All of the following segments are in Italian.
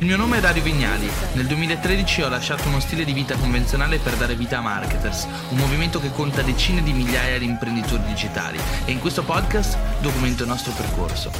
Il mio nome è Dario Vignali. Nel 2013 ho lasciato uno stile di vita convenzionale per dare vita a Marketers, un movimento che conta decine di migliaia di imprenditori digitali, e in questo podcast documento il nostro percorso.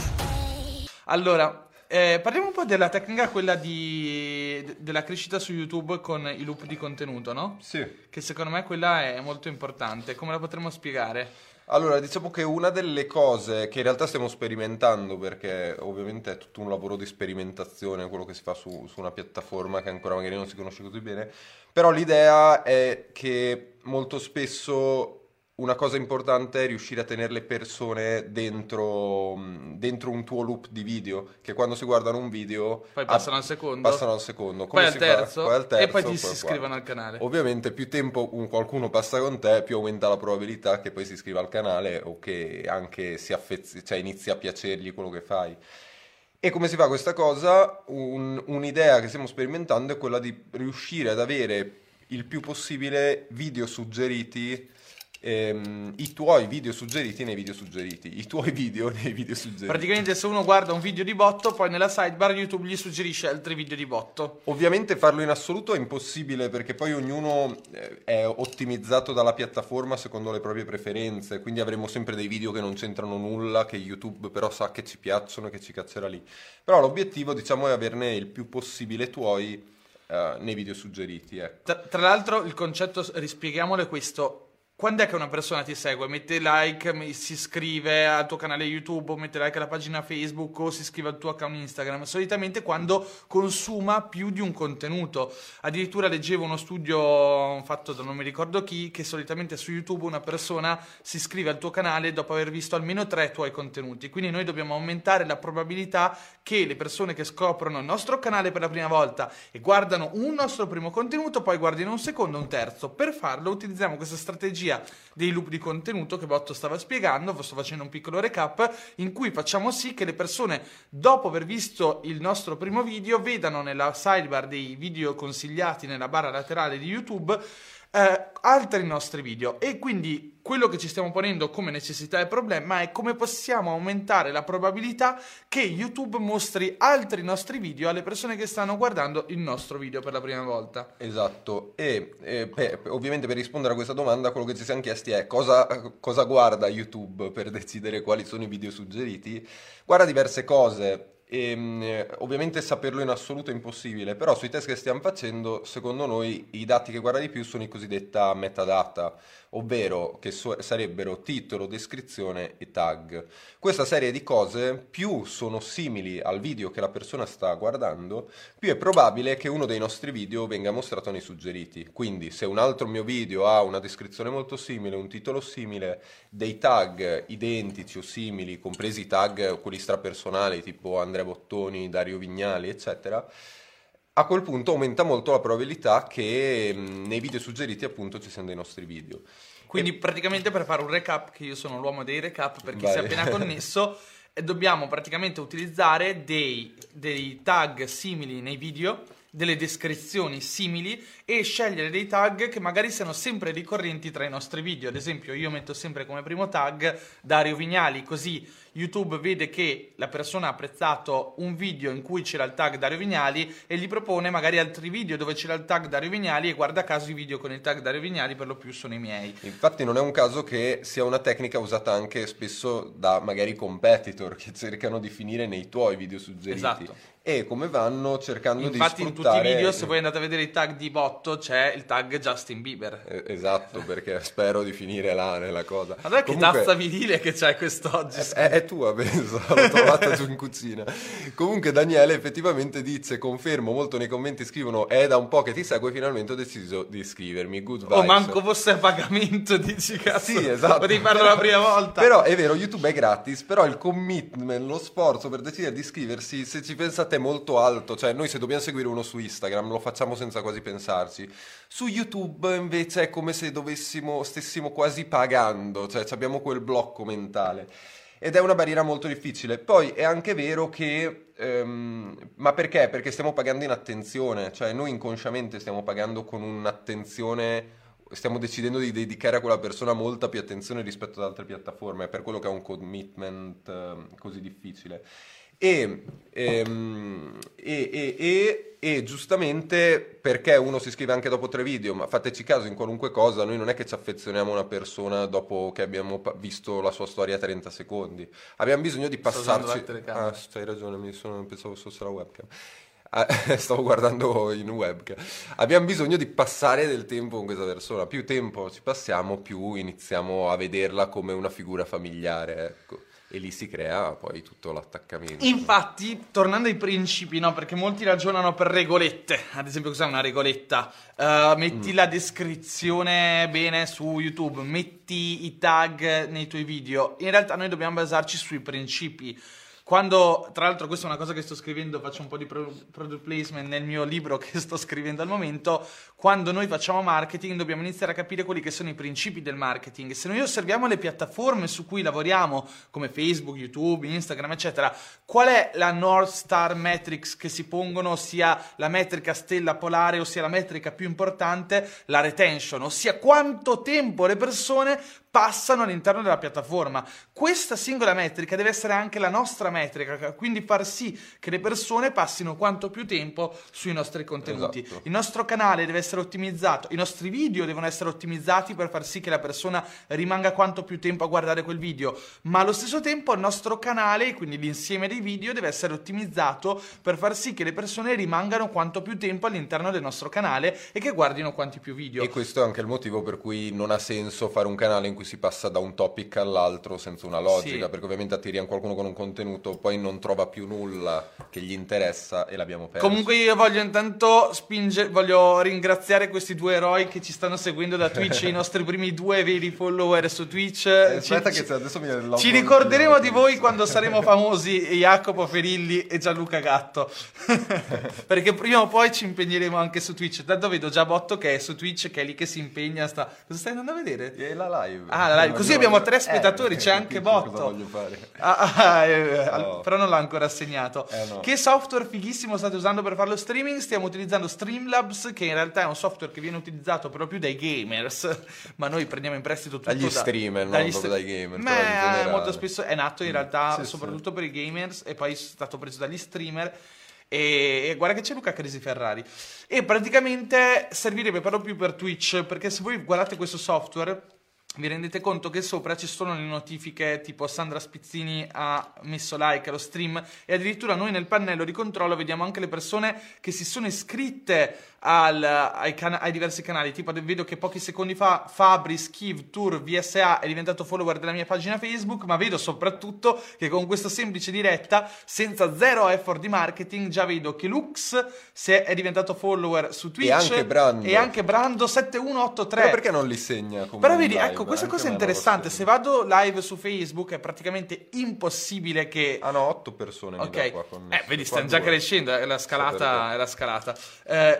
Allora, parliamo un po' della tecnica, quella della crescita su YouTube con i loop di contenuto, no? Sì. Che secondo me quella è molto importante. Come la potremmo spiegare? Allora, diciamo che una delle cose che in realtà stiamo sperimentando, perché ovviamente è tutto un lavoro di sperimentazione quello che si fa su una piattaforma che ancora magari non si conosce così bene, però l'idea è che molto spesso una cosa importante è riuscire a tenere le persone dentro un tuo loop di video, che quando si guardano un video poi passano al secondo, come poi, si terzo, fa? Poi al terzo e poi si iscrivono al canale. Ovviamente più tempo qualcuno passa con te, più aumenta la probabilità che poi si iscriva al canale o che anche inizi a piacergli quello che fai. E come si fa questa cosa? Un'idea che stiamo sperimentando è quella di riuscire ad avere il più possibile video suggeriti, i tuoi video suggeriti nei video suggeriti, i tuoi video nei video suggeriti. Praticamente se uno guarda un video di botto, poi nella sidebar YouTube gli suggerisce altri video di botto. Ovviamente farlo in assoluto è impossibile, perché poi ognuno è ottimizzato dalla piattaforma secondo le proprie preferenze, quindi avremo sempre dei video che non c'entrano nulla, che YouTube però sa che ci piacciono e che ci caccerà lì. Però l'obiettivo, diciamo, è averne il più possibile tuoi nei video suggeriti, ecco. Tra l'altro il concetto, rispieghiamolo, è questo. Quando è che una persona ti segue, mette like, si iscrive al tuo canale YouTube, o mette like alla pagina Facebook, o si iscrive al tuo account Instagram? Solitamente quando consuma più di un contenuto. Addirittura leggevo uno studio fatto da non mi ricordo chi, che solitamente su YouTube una persona si iscrive al tuo canale dopo aver visto almeno 3 tuoi contenuti. Quindi noi dobbiamo aumentare la probabilità che le persone che scoprono il nostro canale per la prima volta e guardano un nostro primo contenuto, poi guardino un secondo, un terzo. Per farlo utilizziamo questa strategia dei loop di contenuto che Botto stava spiegando. Sto facendo un piccolo recap in cui facciamo sì che le persone, dopo aver visto il nostro primo video, vedano nella sidebar dei video consigliati, nella barra laterale di YouTube, altri nostri video. E quindi quello che ci stiamo ponendo come necessità e problema è come possiamo aumentare la probabilità che YouTube mostri altri nostri video alle persone che stanno guardando il nostro video per la prima volta. Esatto. Ovviamente per rispondere a questa domanda quello che ci siamo chiesti è cosa guarda YouTube per decidere quali sono i video suggeriti. Guarda diverse cose. E ovviamente saperlo in assoluto è impossibile, però sui test che stiamo facendo, secondo noi i dati che guarda di più sono i cosiddetta metadata, ovvero che sarebbero titolo, descrizione e tag. Questa serie di cose, più sono simili al video che la persona sta guardando, più è probabile che uno dei nostri video venga mostrato nei suggeriti. Quindi se un altro mio video ha una descrizione molto simile, un titolo simile, dei tag identici o simili, compresi i tag quelli strapersonali tipo Andrea Bottoni, Dario Vignali, eccetera, a quel punto aumenta molto la probabilità che nei video suggeriti appunto ci siano dei nostri video. Quindi praticamente, per fare un recap, che io sono l'uomo dei recap per chi si è appena connesso, dobbiamo praticamente utilizzare dei tag simili nei video, delle descrizioni simili, e scegliere dei tag che magari siano sempre ricorrenti tra i nostri video. Ad esempio io metto sempre come primo tag Dario Vignali, così YouTube vede che la persona ha apprezzato un video in cui c'era il tag Dario Vignali e gli propone magari altri video dove c'era il tag Dario Vignali, e guarda caso i video con il tag Dario Vignali per lo più sono i miei. Infatti non è un caso che sia una tecnica usata anche spesso da magari competitor che cercano di finire nei tuoi video suggeriti. Esatto. E come vanno cercando di sfruttare. Tutti i video, se voi andate a vedere i tag di botto, c'è il tag Justin Bieber. Esatto, perché spero di finire là nella cosa. Ma che tazza vinile che c'è quest'oggi? È tua, penso, l'ho trovata giù in cucina. Comunque Daniele effettivamente dice, confermo, molto nei commenti scrivono è da un po' che ti seguo e finalmente ho deciso di iscrivermi, good vibes. Oh, manco fosse a pagamento, dici, cazzo. Sì, esatto. Potevi farlo la prima volta. Però è vero, YouTube è gratis, però il commitment, lo sforzo per decidere di iscriversi, se ci pensate, è molto alto. Cioè noi se dobbiamo seguire uno su Instagram lo facciamo senza quasi pensarci. Su YouTube invece è come se stessimo quasi pagando, cioè abbiamo quel blocco mentale ed è una barriera molto difficile. Poi è anche vero che ma perché? Perché stiamo pagando in attenzione, cioè noi inconsciamente stiamo pagando con un'attenzione, stiamo decidendo di dedicare a quella persona molta più attenzione rispetto ad altre piattaforme, per quello che è un commitment così difficile. E E giustamente, perché uno si iscrive anche dopo 3 video, ma fateci caso, in qualunque cosa noi non è che ci affezioniamo a una persona dopo che abbiamo visto la sua storia 30 secondi, abbiamo bisogno di passarci. Ah, hai ragione, pensavo fosse la webcam. Stavo guardando in webcam. Abbiamo bisogno di passare del tempo con questa persona, più tempo ci passiamo più iniziamo a vederla come una figura familiare, ecco. E lì si crea poi tutto l'attaccamento. Infatti, tornando ai principi, no? Perché molti ragionano per regolette. Ad esempio, cos'è una regoletta? Metti la descrizione bene su YouTube, metti i tag nei tuoi video. In realtà noi dobbiamo basarci sui principi. Quando, tra l'altro, questa è una cosa che sto scrivendo, faccio un po' di product placement nel mio libro che sto scrivendo al momento. Quando noi facciamo marketing dobbiamo iniziare a capire quelli che sono i principi del marketing. Se noi osserviamo le piattaforme su cui lavoriamo, come Facebook, YouTube, Instagram, eccetera, qual è la North Star Metrics che si pongono, sia la metrica stella polare, ossia la metrica più importante, la retention, ossia quanto tempo le persone passano all'interno della piattaforma. Questa singola metrica deve essere anche la nostra metrica, quindi far sì che le persone passino quanto più tempo sui nostri contenuti. Esatto. Il nostro canale deve essere ottimizzato, i nostri video devono essere ottimizzati per far sì che la persona rimanga quanto più tempo a guardare quel video, ma allo stesso tempo il nostro canale, quindi l'insieme dei video, deve essere ottimizzato per far sì che le persone rimangano quanto più tempo all'interno del nostro canale e che guardino quanti più video. E questo è anche il motivo per cui non ha senso fare un canale in cui si passa da un topic all'altro senza una logica, sì, perché ovviamente attiriamo qualcuno con un contenuto, poi non trova più nulla che gli interessa e l'abbiamo perso. Comunque io voglio intanto voglio ringraziare questi 2 eroi che ci stanno seguendo da Twitch, i nostri primi 2 veri follower su Twitch. Aspetta che adesso ci ricorderemo di voi quando saremo famosi, Jacopo Ferilli e Gianluca Gatto, perché prima o poi ci impegneremo anche su Twitch. Tanto vedo già Botto che è su Twitch, che è lì che si impegna, cosa stai andando a vedere? E la live. Ah, dai, così abbiamo 3 spettatori, c'è anche Botto. Cosa voglio fare? No. Però non l'ha ancora assegnato. No. Che software fighissimo state usando per fare lo streaming? Stiamo utilizzando Streamlabs, che in realtà è un software che viene utilizzato però più dai gamers, ma noi prendiamo in prestito tutto dagli streamer, non proprio dai gamer. Ma molto spesso è nato in realtà soprattutto per i gamers e poi è stato preso dagli streamer. E guarda che c'è Luca Crisi Ferrari. E praticamente servirebbe però più per Twitch, perché se voi guardate questo software vi rendete conto che sopra ci sono le notifiche, tipo Sandra Spizzini ha messo like allo stream, e addirittura noi nel pannello di controllo vediamo anche le persone che si sono iscritte ai diversi canali. Tipo vedo che pochi secondi fa Fabri Skiv Tour VSA è diventato follower della mia pagina Facebook, ma vedo soprattutto che con questa semplice diretta, senza zero effort di marketing, già vedo che Lux è diventato follower su Twitch, e anche Brando 7183. Però perché non li segna? Però vedi, ecco, questa cosa è interessante. Se vado live su Facebook è praticamente impossibile che... Ah no, 8 persone mi dà qua. Vedi, stanno già crescendo, è la scalata.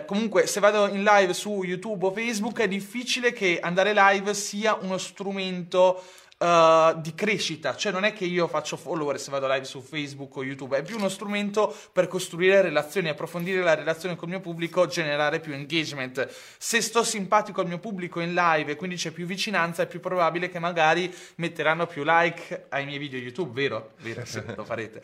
Comunque, se vado in live su YouTube o Facebook è difficile che andare live sia uno strumento di crescita. Cioè non è che io faccio follower se vado live su Facebook o YouTube, è più uno strumento per costruire relazioni, approfondire la relazione col mio pubblico, generare più engagement. Se sto simpatico al mio pubblico in live e quindi c'è più vicinanza, è più probabile che magari metteranno più like ai miei video YouTube, vero? Vero, se lo farete.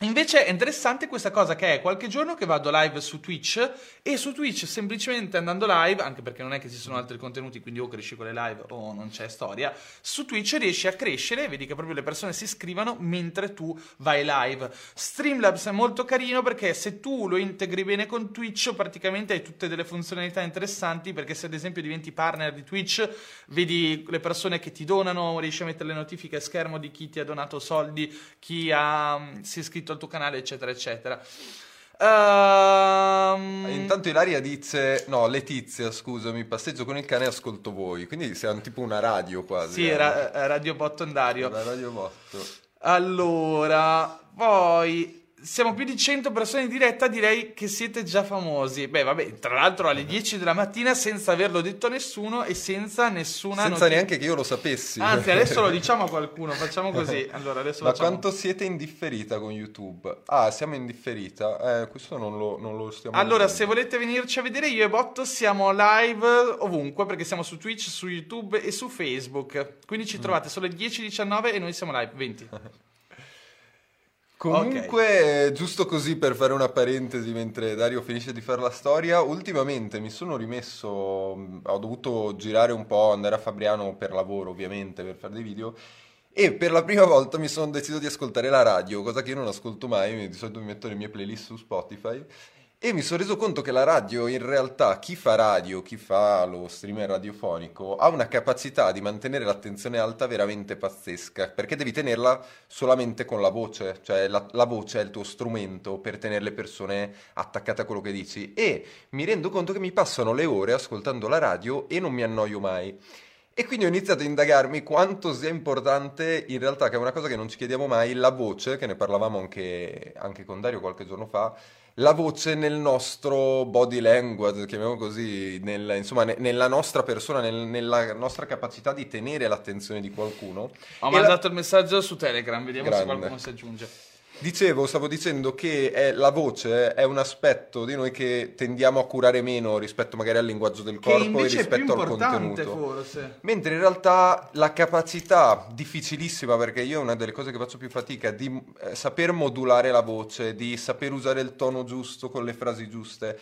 Invece è interessante questa cosa, che è qualche giorno che vado live su Twitch, e su Twitch semplicemente andando live, anche perché non è che ci sono altri contenuti, quindi o cresci con le live o non c'è storia, su Twitch riesci a crescere, vedi che proprio le persone si iscrivono mentre tu vai live. Streamlabs è molto carino perché se tu lo integri bene con Twitch praticamente hai tutte delle funzionalità interessanti, perché se ad esempio diventi partner di Twitch vedi le persone che ti donano, riesci a mettere le notifiche a schermo di chi ti ha donato soldi, chi si è iscritto al tuo canale, eccetera eccetera. Intanto Ilaria dice, no, Letizia, scusami, passeggio con il cane e ascolto voi, quindi siamo tipo una radio quasi. Sì, Radio Botton Dario. Radio Botto. Allora, poi siamo più di 100 persone in diretta, direi che siete già famosi. Beh, vabbè, tra l'altro alle 10 della mattina senza averlo detto a nessuno e senza nessuna... Senza neanche che io lo sapessi. Anzi, adesso lo diciamo a qualcuno, facciamo così. Allora, adesso quanto siete in differita con YouTube? Ah, siamo in differita? Questo non lo stiamo... Allora, vedendo. Se volete venirci a vedere, io e Botto siamo live ovunque, perché siamo su Twitch, su YouTube e su Facebook. Quindi ci trovate solo alle 10, 19 e noi siamo live 20. Comunque, okay, giusto così per fare una parentesi mentre Dario finisce di fare la storia, ultimamente mi sono rimesso, ho dovuto girare un po', andare a Fabriano per lavoro ovviamente, per fare dei video, e per la prima volta mi sono deciso di ascoltare la radio, cosa che io non ascolto mai, di solito mi metto le mie playlist su Spotify, e mi sono reso conto che la radio, in realtà, chi fa radio, chi fa lo streamer radiofonico, ha una capacità di mantenere l'attenzione alta veramente pazzesca, perché devi tenerla solamente con la voce, cioè la voce è il tuo strumento per tenere le persone attaccate a quello che dici, e mi rendo conto che mi passano le ore ascoltando la radio e non mi annoio mai. E quindi ho iniziato a indagarmi quanto sia importante, in realtà, che è una cosa che non ci chiediamo mai, la voce, che ne parlavamo anche con Dario qualche giorno fa, la voce nel nostro body language, chiamiamolo così, nella nostra persona, nella nostra capacità di tenere l'attenzione di qualcuno. Ho mandato il messaggio su Telegram, vediamo se qualcuno si aggiunge. Stavo dicendo che la voce è un aspetto di noi che tendiamo a curare meno rispetto magari al linguaggio del corpo e rispetto al contenuto, forse. Mentre in realtà la capacità difficilissima, perché io è una delle cose che faccio più fatica, di saper modulare la voce, di saper usare il tono giusto con le frasi giuste,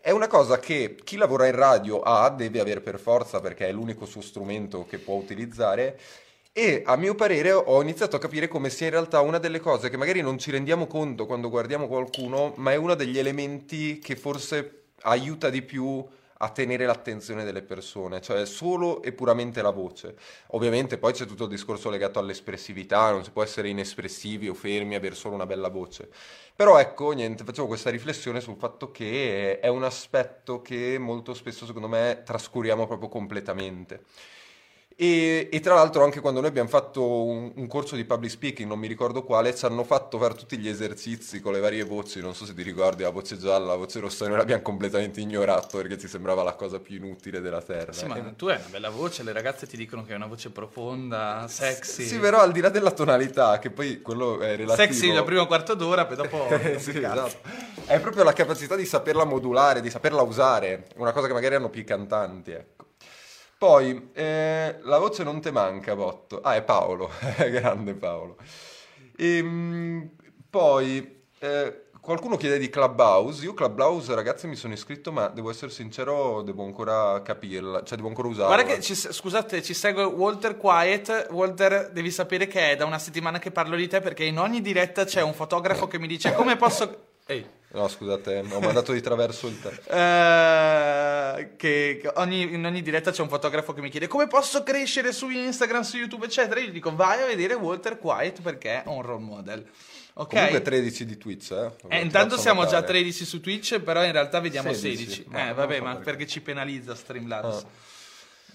è una cosa che chi lavora in radio deve avere per forza, perché è l'unico suo strumento che può utilizzare. E a mio parere ho iniziato a capire come sia in realtà una delle cose che magari non ci rendiamo conto quando guardiamo qualcuno, ma è uno degli elementi che forse aiuta di più a tenere l'attenzione delle persone, cioè solo e puramente la voce. Ovviamente poi c'è tutto il discorso legato all'espressività, non si può essere inespressivi o fermi, avere solo una bella voce. Però ecco, niente, facevo questa riflessione sul fatto che è un aspetto che molto spesso secondo me trascuriamo proprio completamente. E tra l'altro anche quando noi abbiamo fatto un corso di public speaking, non mi ricordo quale, ci hanno fatto fare tutti gli esercizi con le varie voci, non so se ti ricordi, la voce gialla, la voce rossa, noi l'abbiamo completamente ignorato perché ci sembrava la cosa più inutile della terra. Sì, ma tu hai una bella voce, le ragazze ti dicono che è una voce profonda, sexy. Sì, però al di là della tonalità, che poi quello è relativo. Sexy la prima quarta d'ora, poi dopo... sì, esatto. È proprio la capacità di saperla modulare, di saperla usare, una cosa che magari hanno più i cantanti, ecco. Poi, la voce non te manca, Botto. È Paolo, grande Paolo. Poi, qualcuno chiede di Clubhouse. Io Clubhouse, ragazzi, mi sono iscritto, ma devo essere sincero, devo ancora capirla, cioè devo ancora usarla. Guarda che, scusate, ci segue Walter Quiet. Walter, devi sapere che è da una settimana che parlo di te, perché in ogni diretta c'è un fotografo che mi dice come posso... Ehi. No, scusate, ho mandato di traverso il in ogni diretta c'è un fotografo che mi chiede come posso crescere su Instagram, su YouTube, eccetera. Io gli dico vai a vedere Walter Quiet perché è un role model. Okay. Comunque 13 di Twitch, intanto siamo già 13 su Twitch, però in realtà vediamo 16. Vabbè, ma perché ci penalizza Streamlabs.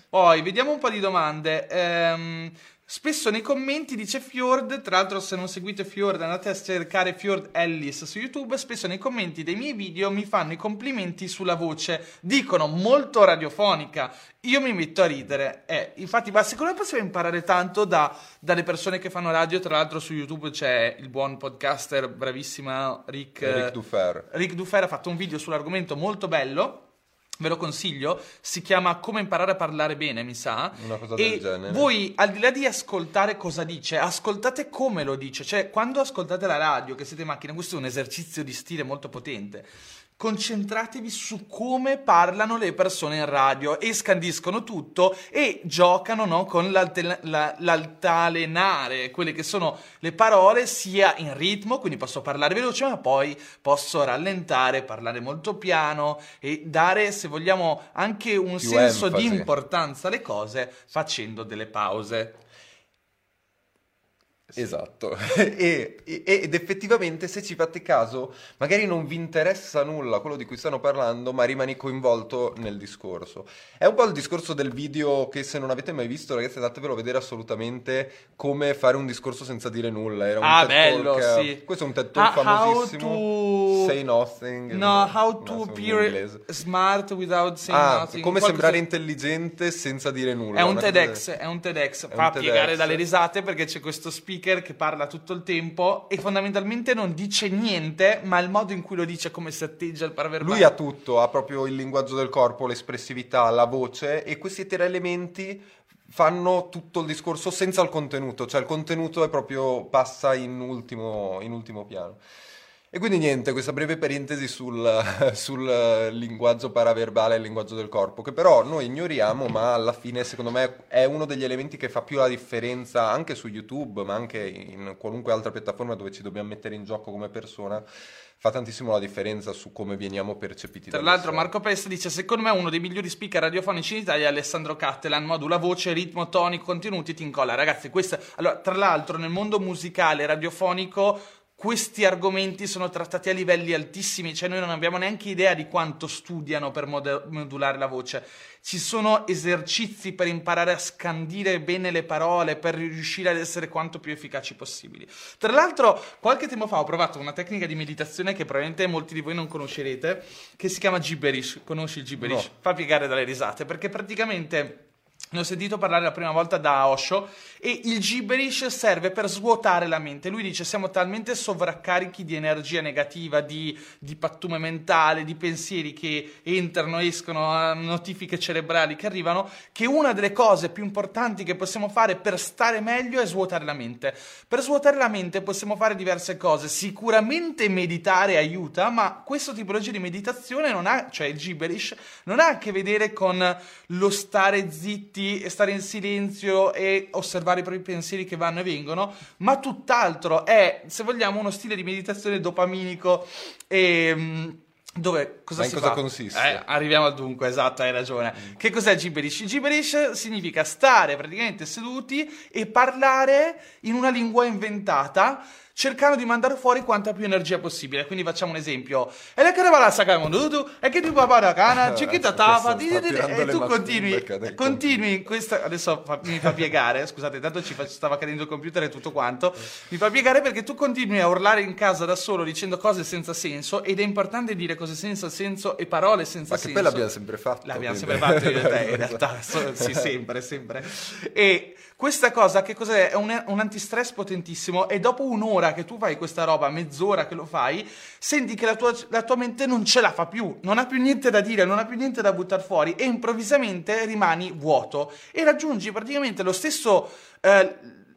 Poi vediamo un po' di domande. Spesso nei commenti dice Fiord, tra l'altro se non seguite Fiord andate a cercare Fiord Ellis su YouTube, spesso nei commenti dei miei video mi fanno i complimenti sulla voce, dicono molto radiofonica, io mi metto a ridere, infatti ma secondo me possiamo imparare tanto dalle persone che fanno radio, tra l'altro su YouTube c'è il buon podcaster, bravissima Rick Dufer. Rick Dufer ha fatto un video sull'argomento molto bello. Ve lo consiglio, si chiama Come imparare a parlare bene, mi sa. Una cosa del genere. Voi, al di là di ascoltare cosa dice, ascoltate come lo dice. Cioè, quando ascoltate la radio, che siete in macchina, questo è un esercizio di stile molto potente. Concentratevi su come parlano le persone in radio e scandiscono tutto e giocano con l'altalenare, quelle che sono le parole sia in ritmo, quindi posso parlare veloce ma poi posso rallentare, parlare molto piano e dare, se vogliamo, anche un senso di importanza alle cose facendo delle pause. Esatto, ed effettivamente se ci fate caso magari non vi interessa nulla quello di cui stanno parlando, ma rimani coinvolto nel discorso. È un po' il discorso del video che, se non avete mai visto, ragazzi, andatevelo a vedere assolutamente, come fare un discorso senza dire nulla. Era un TED Talk, bello, sì. Questo è un TED Talk famosissimo, how to... Say nothing. No, how to appear smart without saying nothing. Come sembrare intelligente senza dire nulla. È un TEDx, fa piegare dalle risate perché c'è questo speaker che parla tutto il tempo e fondamentalmente non dice niente, ma il modo in cui lo dice, come si atteggia al paraverbale. Lui ha tutto, ha proprio il linguaggio del corpo, l'espressività, la voce, e questi tre elementi fanno tutto il discorso senza il contenuto, cioè il contenuto è proprio, passa in ultimo piano. E quindi niente, questa breve parentesi sul linguaggio paraverbale e il linguaggio del corpo, che però noi ignoriamo, ma alla fine secondo me è uno degli elementi che fa più la differenza anche su YouTube, ma anche in qualunque altra piattaforma dove ci dobbiamo mettere in gioco come persona. Fa tantissimo la differenza su come veniamo percepiti. Tra l'altro Marco Pesta dice: secondo me uno dei migliori speaker radiofonici in Italia è Alessandro Cattelan, modula voce, ritmo, toni, contenuti, ti incolla. Ragazzi, questa... Allora, tra l'altro nel mondo musicale radiofonico questi argomenti sono trattati a livelli altissimi, cioè noi non abbiamo neanche idea di quanto studiano per modulare la voce. Ci sono esercizi per imparare a scandire bene le parole, per riuscire ad essere quanto più efficaci possibili. Tra l'altro, qualche tempo fa ho provato una tecnica di meditazione che probabilmente molti di voi non conoscerete, che si chiama gibberish. Conosci il gibberish? No. Fa piegare dalle risate, perché praticamente... ne ho sentito parlare la prima volta da Osho, e il gibberish serve per svuotare la mente. Lui dice: siamo talmente sovraccarichi di energia negativa, di pattume mentale, di pensieri che entrano, escono, notifiche cerebrali che arrivano, che una delle cose più importanti che possiamo fare per stare meglio è svuotare la mente. Per svuotare la mente possiamo fare diverse cose. Sicuramente meditare aiuta, ma questo tipologia di meditazione non ha, cioè il gibberish, non ha a che vedere con lo stare zitti e stare in silenzio e osservare i propri pensieri che vanno e vengono, ma tutt'altro. È, se vogliamo, uno stile di meditazione dopaminico e... Dove, cosa ma si in cosa fa? Consiste? Arriviamo al dunque, esatto, hai ragione. Che cos'è gibberish? Gibberish significa stare praticamente seduti e parlare in una lingua inventata, cercando di mandare fuori quanta più energia possibile. Quindi facciamo un esempio. E la cara la sacra mondutu, e che tu papà da cana, c'è chi tatava, e tu continui in questa... Adesso mi fa piegare, scusate, tanto stava cadendo il computer e tutto quanto. Mi fa piegare perché tu continui a urlare in casa da solo dicendo cose senza senso, ed è importante dire cose senza senso e parole senza senso. Ma che poi l'abbiamo sempre fatto. L'abbiamo sempre fatto io e te, in realtà. Sì, sempre, sempre. E questa cosa, che cos'è? È un antistress potentissimo, e dopo un'ora che tu fai questa roba, mezz'ora che lo fai, senti che la tua mente non ce la fa più, non ha più niente da dire, non ha più niente da buttare fuori, e improvvisamente rimani vuoto e raggiungi praticamente lo stesso...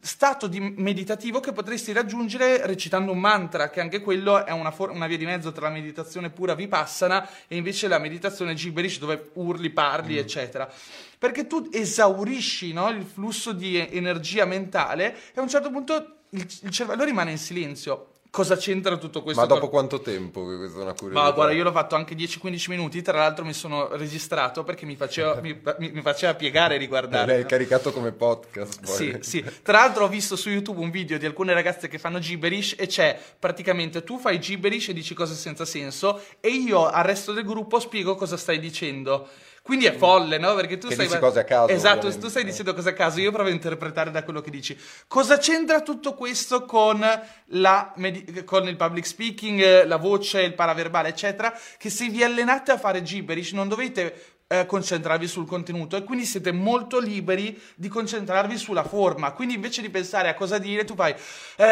stato di meditativo che potresti raggiungere recitando un mantra, che anche quello è una via di mezzo tra la meditazione pura vipassana e invece la meditazione gibberish, dove urli, parli, eccetera. Perché tu esaurisci, no, il flusso di energia mentale, e a un certo punto il cervello rimane in silenzio. Cosa c'entra tutto questo? Ma dopo quanto tempo? Questa è una curiosità. Ma guarda, io l'ho fatto anche 10-15 minuti, tra l'altro mi sono registrato perché mi faceva piegare e riguardare. L'hai caricato come podcast poi. Sì, sì. Tra l'altro ho visto su YouTube un video di alcune ragazze che fanno gibberish, e c'è praticamente tu fai gibberish e dici cose senza senso, e io al resto del gruppo spiego cosa stai dicendo. Quindi è folle, no? Perché tu stai... dici cose a caso. Esatto, ovviamente. Tu stai dicendo cose a caso, io provo a interpretare da quello che dici. Cosa c'entra tutto questo con il public speaking, la voce, il paraverbale, eccetera? Che se vi allenate a fare gibberish non dovete... concentrarvi sul contenuto, e quindi siete molto liberi di concentrarvi sulla forma. Quindi invece di pensare a cosa dire, tu fai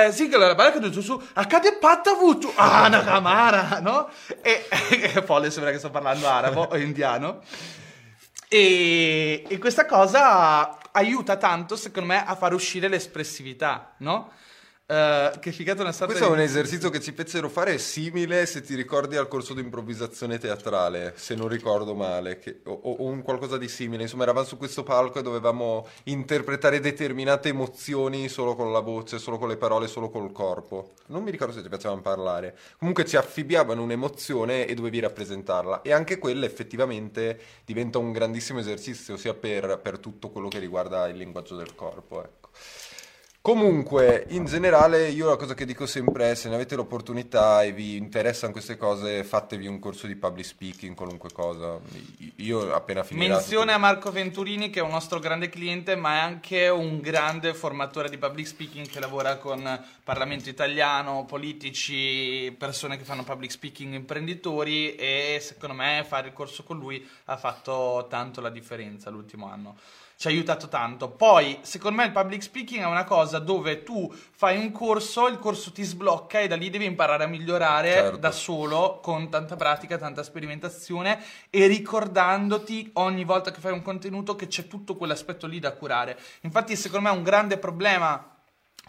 sì che la baracca tu su accade patta vutu ana camara, no? E folle, sembra che sto parlando arabo o indiano. E questa cosa aiuta tanto, secondo me, a far uscire l'espressività, no? Che figata una sorta. Questo è un esercizio che ci fecero fare, simile, se ti ricordi, al corso di improvvisazione teatrale, se non ricordo male, o un qualcosa di simile. Insomma, eravamo su questo palco e dovevamo interpretare determinate emozioni solo con la voce, solo con le parole, solo col corpo. Non mi ricordo se ci facevano parlare. Comunque ci affibbiavano un'emozione e dovevi rappresentarla, e anche quella effettivamente diventa un grandissimo esercizio, sia per tutto quello che riguarda il linguaggio del corpo, ecco. Comunque, in generale, io la cosa che dico sempre è: se ne avete l'opportunità e vi interessano queste cose, fatevi un corso di public speaking, qualunque cosa. Io appena finirò... Menzione a Marco Venturini, che è un nostro grande cliente, ma è anche un grande formatore di public speaking, che lavora con Parlamento italiano, politici, persone che fanno public speaking, imprenditori, e secondo me fare il corso con lui ha fatto tanto la differenza l'ultimo anno. Ci ha aiutato tanto. Poi, secondo me, il public speaking è una cosa cosa dove tu fai un corso, il corso ti sblocca e da lì devi imparare a migliorare, certo, da solo, con tanta pratica, tanta sperimentazione e ricordandoti ogni volta che fai un contenuto che c'è tutto quell'aspetto lì da curare. Infatti secondo me è un grande problema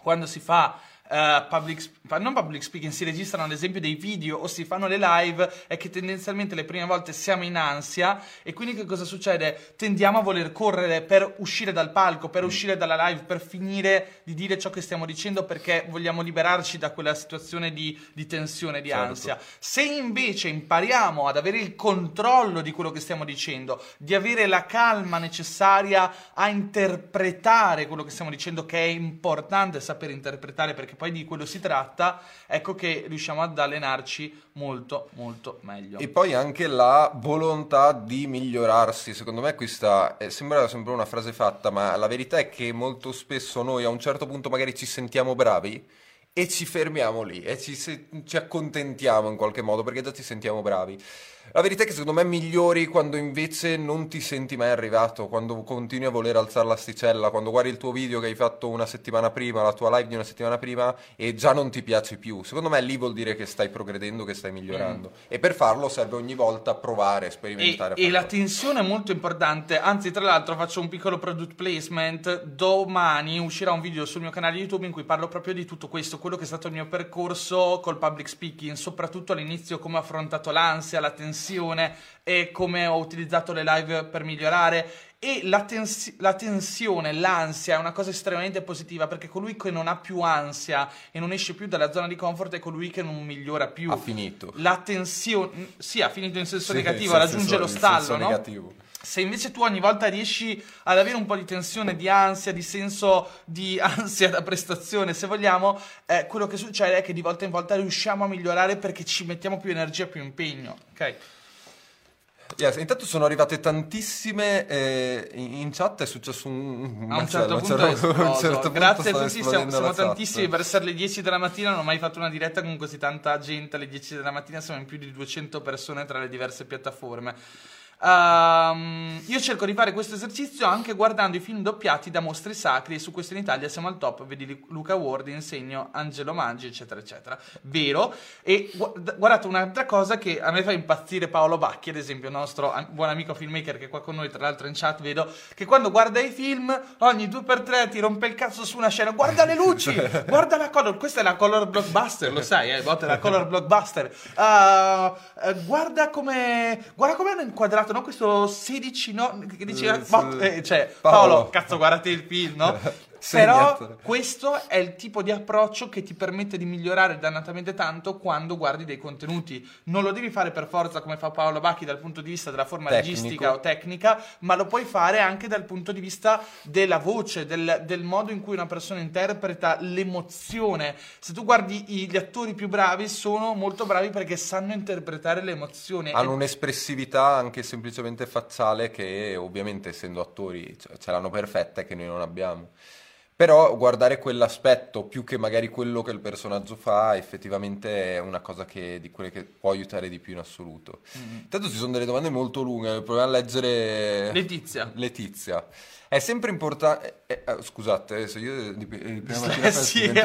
quando si fa non public speaking, si registrano ad esempio dei video o si fanno le live, è che tendenzialmente le prime volte siamo in ansia e quindi che cosa succede? Tendiamo a voler correre per uscire dal palco, per uscire dalla live, per finire di dire ciò che stiamo dicendo perché vogliamo liberarci da quella situazione di tensione, di, certo, ansia. Se invece impariamo ad avere il controllo di quello che stiamo dicendo, di avere la calma necessaria a interpretare quello che stiamo dicendo, che è importante saper interpretare perché poi di quello si tratta, ecco che riusciamo ad allenarci molto molto meglio. E poi anche la volontà di migliorarsi, secondo me questa sembra sempre una frase fatta, ma la verità è che molto spesso noi a un certo punto magari ci sentiamo bravi e ci fermiamo lì e ci accontentiamo in qualche modo perché già ci sentiamo bravi. La verità è che secondo me migliori quando invece non ti senti mai arrivato, quando continui a voler alzare l'asticella, quando guardi il tuo video che hai fatto una settimana prima, la tua live di una settimana prima e già non ti piace più. Secondo me lì vuol dire che stai progredendo, che stai migliorando, e per farlo serve ogni volta provare, sperimentare. E la tensione è molto importante, anzi tra l'altro faccio un piccolo product placement, domani uscirà un video sul mio canale YouTube in cui parlo proprio di tutto questo, quello che è stato il mio percorso col public speaking, soprattutto all'inizio come ho affrontato l'ansia, la tensione e come ho utilizzato le live per migliorare. E la tensione, l'ansia è una cosa estremamente positiva perché colui che non ha più ansia e non esce più dalla zona di comfort è colui che non migliora più. Ha finito. La tensione, sì, ha finito in senso negativo, raggiunge lo stallo, no? Negativo. Se invece tu ogni volta riesci ad avere un po' di tensione, di ansia, di senso di ansia da prestazione, se vogliamo, quello che succede è che di volta in volta riusciamo a migliorare perché ci mettiamo più energia, più impegno, ok? Yes, intanto sono arrivate tantissime in chat, è successo un macello, a un certo punto grazie a tutti, siamo tantissimi per essere le 10 della mattina, non ho mai fatto una diretta con così tanta gente alle 10 della mattina, siamo in più di 200 persone tra le diverse piattaforme. Io cerco di fare questo esercizio anche guardando i film doppiati da mostri sacri e su questo in Italia siamo al top, vedi Luca Ward, Insegno, Angelo Mangi, eccetera eccetera, vero? E guardate un'altra cosa che a me fa impazzire, Paolo Bacchi ad esempio, il nostro buon amico filmmaker che è qua con noi tra l'altro in chat, vedo che quando guarda i film ogni 2x3 ti rompe il cazzo su una scena, guarda le luci, guarda la color, questa è la color blockbuster, lo sai, è la color blockbuster, guarda come hanno inquadrato, no, questo 16, no, che diceva, cioè Paolo, cazzo, guardate il film, no? Però questo è il tipo di approccio che ti permette di migliorare dannatamente tanto quando guardi dei contenuti. Non lo devi fare per forza come fa Paolo Bacchi dal punto di vista della forma registica o tecnica, ma lo puoi fare anche dal punto di vista della voce, del modo in cui una persona interpreta l'emozione. Se tu guardi gli attori più bravi, sono molto bravi perché sanno interpretare l'emozione. Hanno un'espressività anche semplicemente facciale che ovviamente essendo attori ce l'hanno perfetta e che noi non abbiamo. Però guardare quell'aspetto più che magari quello che il personaggio fa effettivamente è una cosa che di quelle che può aiutare di più in assoluto. Intanto ci sono delle domande molto lunghe, proviamo a leggere. Letizia. È sempre importante, scusate, se io di prima mattina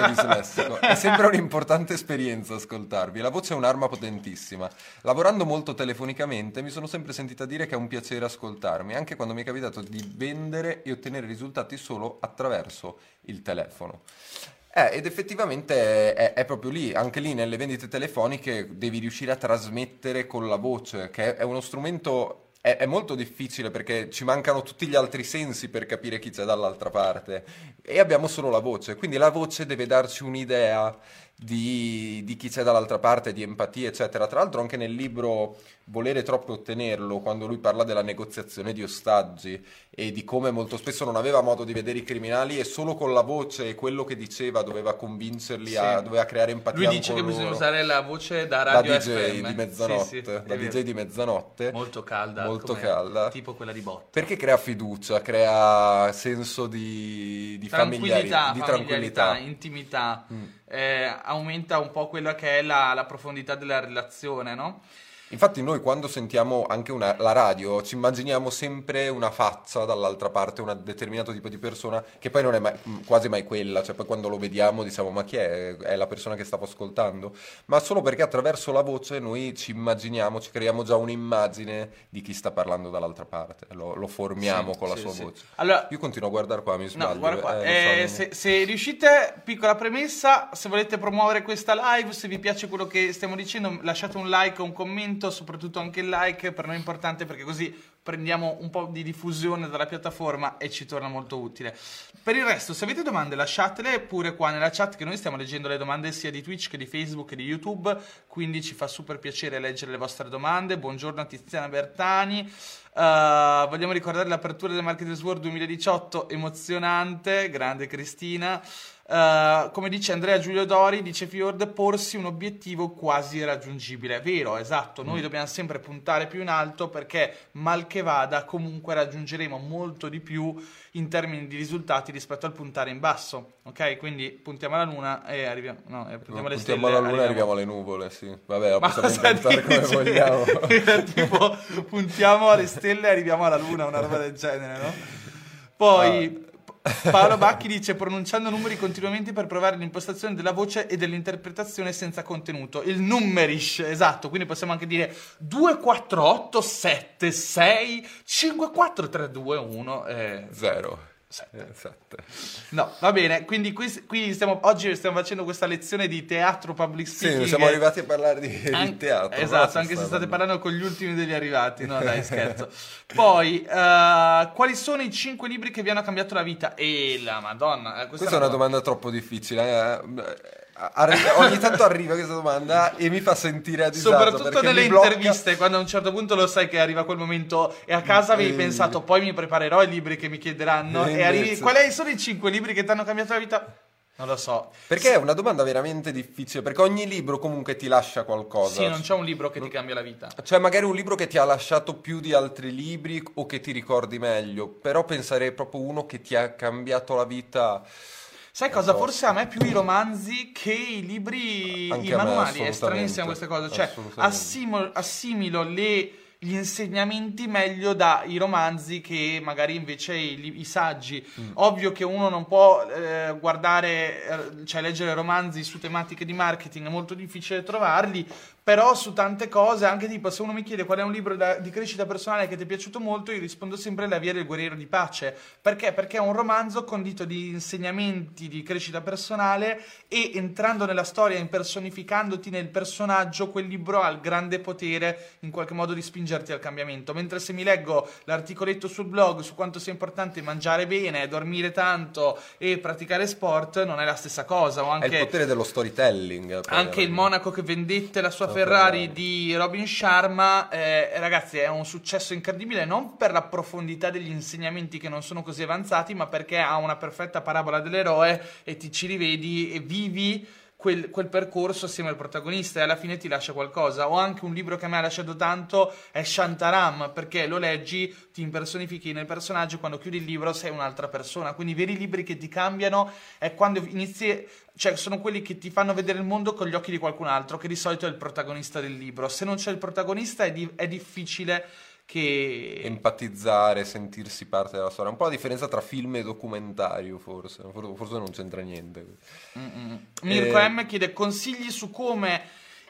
dislessico, è sempre un'importante esperienza ascoltarvi, la voce è un'arma potentissima, lavorando molto telefonicamente mi sono sempre sentita dire che è un piacere ascoltarmi, anche quando mi è capitato di vendere e ottenere risultati solo attraverso il telefono. Ed effettivamente è proprio lì, anche lì nelle vendite telefoniche devi riuscire a trasmettere con la voce, che è uno strumento... È molto difficile perché ci mancano tutti gli altri sensi per capire chi c'è dall'altra parte e abbiamo solo la voce, quindi la voce deve darci un'idea di chi c'è dall'altra parte, di empatia eccetera. Tra l'altro anche nel libro Volere troppo e ottenerlo, quando lui parla della negoziazione di ostaggi e di come molto spesso non aveva modo di vedere i criminali e solo con la voce e quello che diceva doveva convincerli, doveva creare empatia. Lui dice che bisogna usare la voce da radio, da DJ di mezzanotte, da DJ di mezzanotte, molto calda, molto calda, tipo quella di Botta, perché crea fiducia, crea senso di tranquillità, intimità. Aumenta un po' quella che è la profondità della relazione, no? Infatti noi quando sentiamo anche la radio ci immaginiamo sempre una faccia dall'altra parte, un determinato tipo di persona che poi non è mai, quasi mai quella, cioè poi quando lo vediamo diciamo ma chi è? È la persona che stavo ascoltando? Ma solo perché attraverso la voce noi ci immaginiamo, ci creiamo già un'immagine di chi sta parlando dall'altra parte, lo formiamo con la sua voce. Allora, io continuo a guardare qua, mi sbaglio. No, guarda qua. Se riuscite, piccola premessa, se volete promuovere questa live, se vi piace quello che stiamo dicendo lasciate un like o un commento, soprattutto anche il like per noi è importante perché così prendiamo un po' di diffusione dalla piattaforma e ci torna molto utile. Per il resto, se avete domande lasciatele pure qua nella chat, che noi stiamo leggendo le domande sia di Twitch che di Facebook che di YouTube, quindi ci fa super piacere leggere le vostre domande. Buongiorno a Tiziana Bertani. Vogliamo ricordare l'apertura del Marketers World 2018, emozionante, grande Cristina. Come dice Andrea Giulio Dori, dice Fiord, porsi un obiettivo quasi raggiungibile. È vero, esatto, noi dobbiamo sempre puntare più in alto perché mal che vada comunque raggiungeremo molto di più in termini di risultati rispetto al puntare in basso, ok? Quindi puntiamo alla luna e arriviamo, no, puntiamo alle stelle, alla luna arriviamo... e arriviamo alle nuvole, sì. Vabbè, la possiamo inventare come vogliamo. Tipo puntiamo alle stelle e arriviamo alla luna, una roba del genere, no? Poi Paolo Bacchi dice pronunciando numeri continuamente per provare l'impostazione della voce e dell'interpretazione senza contenuto, il numerish, esatto, quindi possiamo anche dire 2, 4, 8, 7, 6, 5, 4, 3, 2, 1, 0, 7. No, va bene, quindi oggi stiamo facendo questa lezione di teatro public speaking. Sì, siamo arrivati a parlare di teatro. Esatto, anche se state parlando con gli ultimi degli arrivati. No, dai, scherzo. Poi, quali sono i 5 libri che vi hanno cambiato la vita? La madonna. Questa è una domanda troppo difficile. Ogni tanto arriva questa domanda e mi fa sentire a disagio. Soprattutto nelle interviste, quando a un certo punto lo sai che arriva quel momento e a casa avevi pensato poi mi preparerò i libri che mi chiederanno e arrivi. Quali sono i 5 libri che ti hanno cambiato la vita? Non lo so. Perché è una domanda veramente difficile, perché ogni libro comunque ti lascia qualcosa. Sì, non c'è un libro che ti cambia la vita. Cioè magari un libro che ti ha lasciato più di altri libri o che ti ricordi meglio, però pensare proprio uno che ti ha cambiato la vita... Sai cosa? Forse a me più i romanzi che i libri, anche i manuali, è stranissima questa cosa, cioè assimilo gli insegnamenti meglio dai romanzi che magari invece i saggi. Ovvio che uno non può leggere romanzi su tematiche di marketing, è molto difficile trovarli, però su tante cose, anche tipo se uno mi chiede qual è un libro di crescita personale che ti è piaciuto molto, io rispondo sempre La via del guerriero di pace. Perché? Perché è un romanzo condito di insegnamenti di crescita personale e entrando nella storia, impersonificandoti nel personaggio, quel libro ha il grande potere in qualche modo di spingerti al cambiamento. Mentre se mi leggo l'articoletto sul blog su quanto sia importante mangiare bene, dormire tanto e praticare sport, non è la stessa cosa. O anche, è il potere dello storytelling. Anche Il monaco che vendette la sua Ferrari di Robin Sharma, ragazzi, è un successo incredibile non per la profondità degli insegnamenti che non sono così avanzati, ma perché ha una perfetta parabola dell'eroe e ti ci rivedi e vivi quel percorso assieme al protagonista e alla fine ti lascia qualcosa. O anche un libro che a me ha lasciato tanto è Shantaram, perché lo leggi, ti impersonifichi nel personaggio, quando chiudi il libro sei un'altra persona. Quindi i veri libri che ti cambiano è quando inizi, cioè sono quelli che ti fanno vedere il mondo con gli occhi di qualcun altro, che di solito è il protagonista del libro. Se non c'è il protagonista è difficile che empatizzare, sentirsi parte della storia. Un po' la differenza tra film e documentario, forse non c'entra niente. Mirko M chiede consigli su come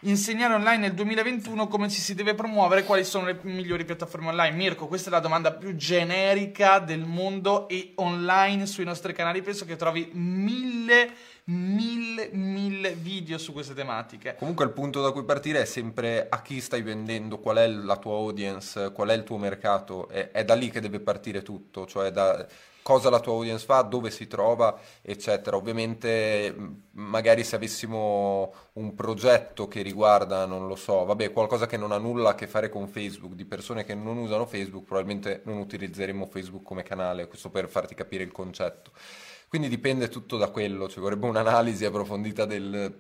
insegnare online nel 2021, come ci si deve promuovere, quali sono le migliori piattaforme online. Mirko, questa è la domanda più generica del mondo e online sui nostri canali penso che trovi mille video su queste tematiche. Comunque il punto da cui partire è sempre a chi stai vendendo, qual è la tua audience, qual è il tuo mercato, è da lì che deve partire tutto, cioè da cosa la tua audience fa, dove si trova, eccetera. Ovviamente magari se avessimo un progetto che riguarda, non lo so, vabbè, qualcosa che non ha nulla a che fare con Facebook, di persone che non usano Facebook, probabilmente non utilizzeremo Facebook come canale, questo per farti capire il concetto. Quindi dipende tutto da quello, cioè vorrebbe un'analisi approfondita del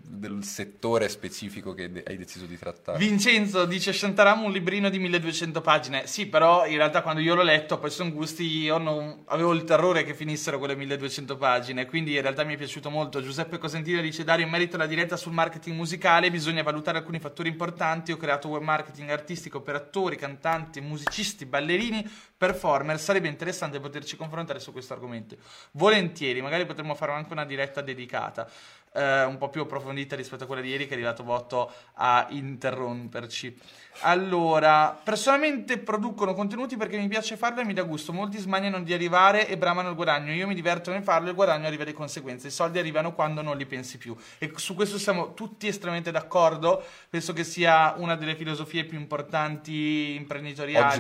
settore specifico che hai deciso di trattare. Vincenzo dice: Shantaram un librino di 1200 pagine. Sì, però in realtà quando io l'ho letto, poi sono gusti, io non avevo il terrore che finissero quelle 1200 pagine, quindi in realtà mi è piaciuto molto. Giuseppe Cosentino dice: Dario, in merito alla diretta sul marketing musicale bisogna valutare alcuni fattori importanti. Ho creato web marketing artistico per attori, cantanti, musicisti, ballerini, performer. Sarebbe interessante poterci confrontare su questo argomento. Volentieri, magari potremmo fare anche una diretta dedicata, un po' più approfondita rispetto a quella di ieri, che è arrivato botto a interromperci. Allora, personalmente producono contenuti perché mi piace farlo e mi dà gusto. Molti smaniano di arrivare e bramano il guadagno. Io mi diverto nel farlo e il guadagno arriva di conseguenza. I soldi arrivano quando non li pensi più. E su questo siamo tutti estremamente d'accordo. Penso che sia una delle filosofie più importanti imprenditoriali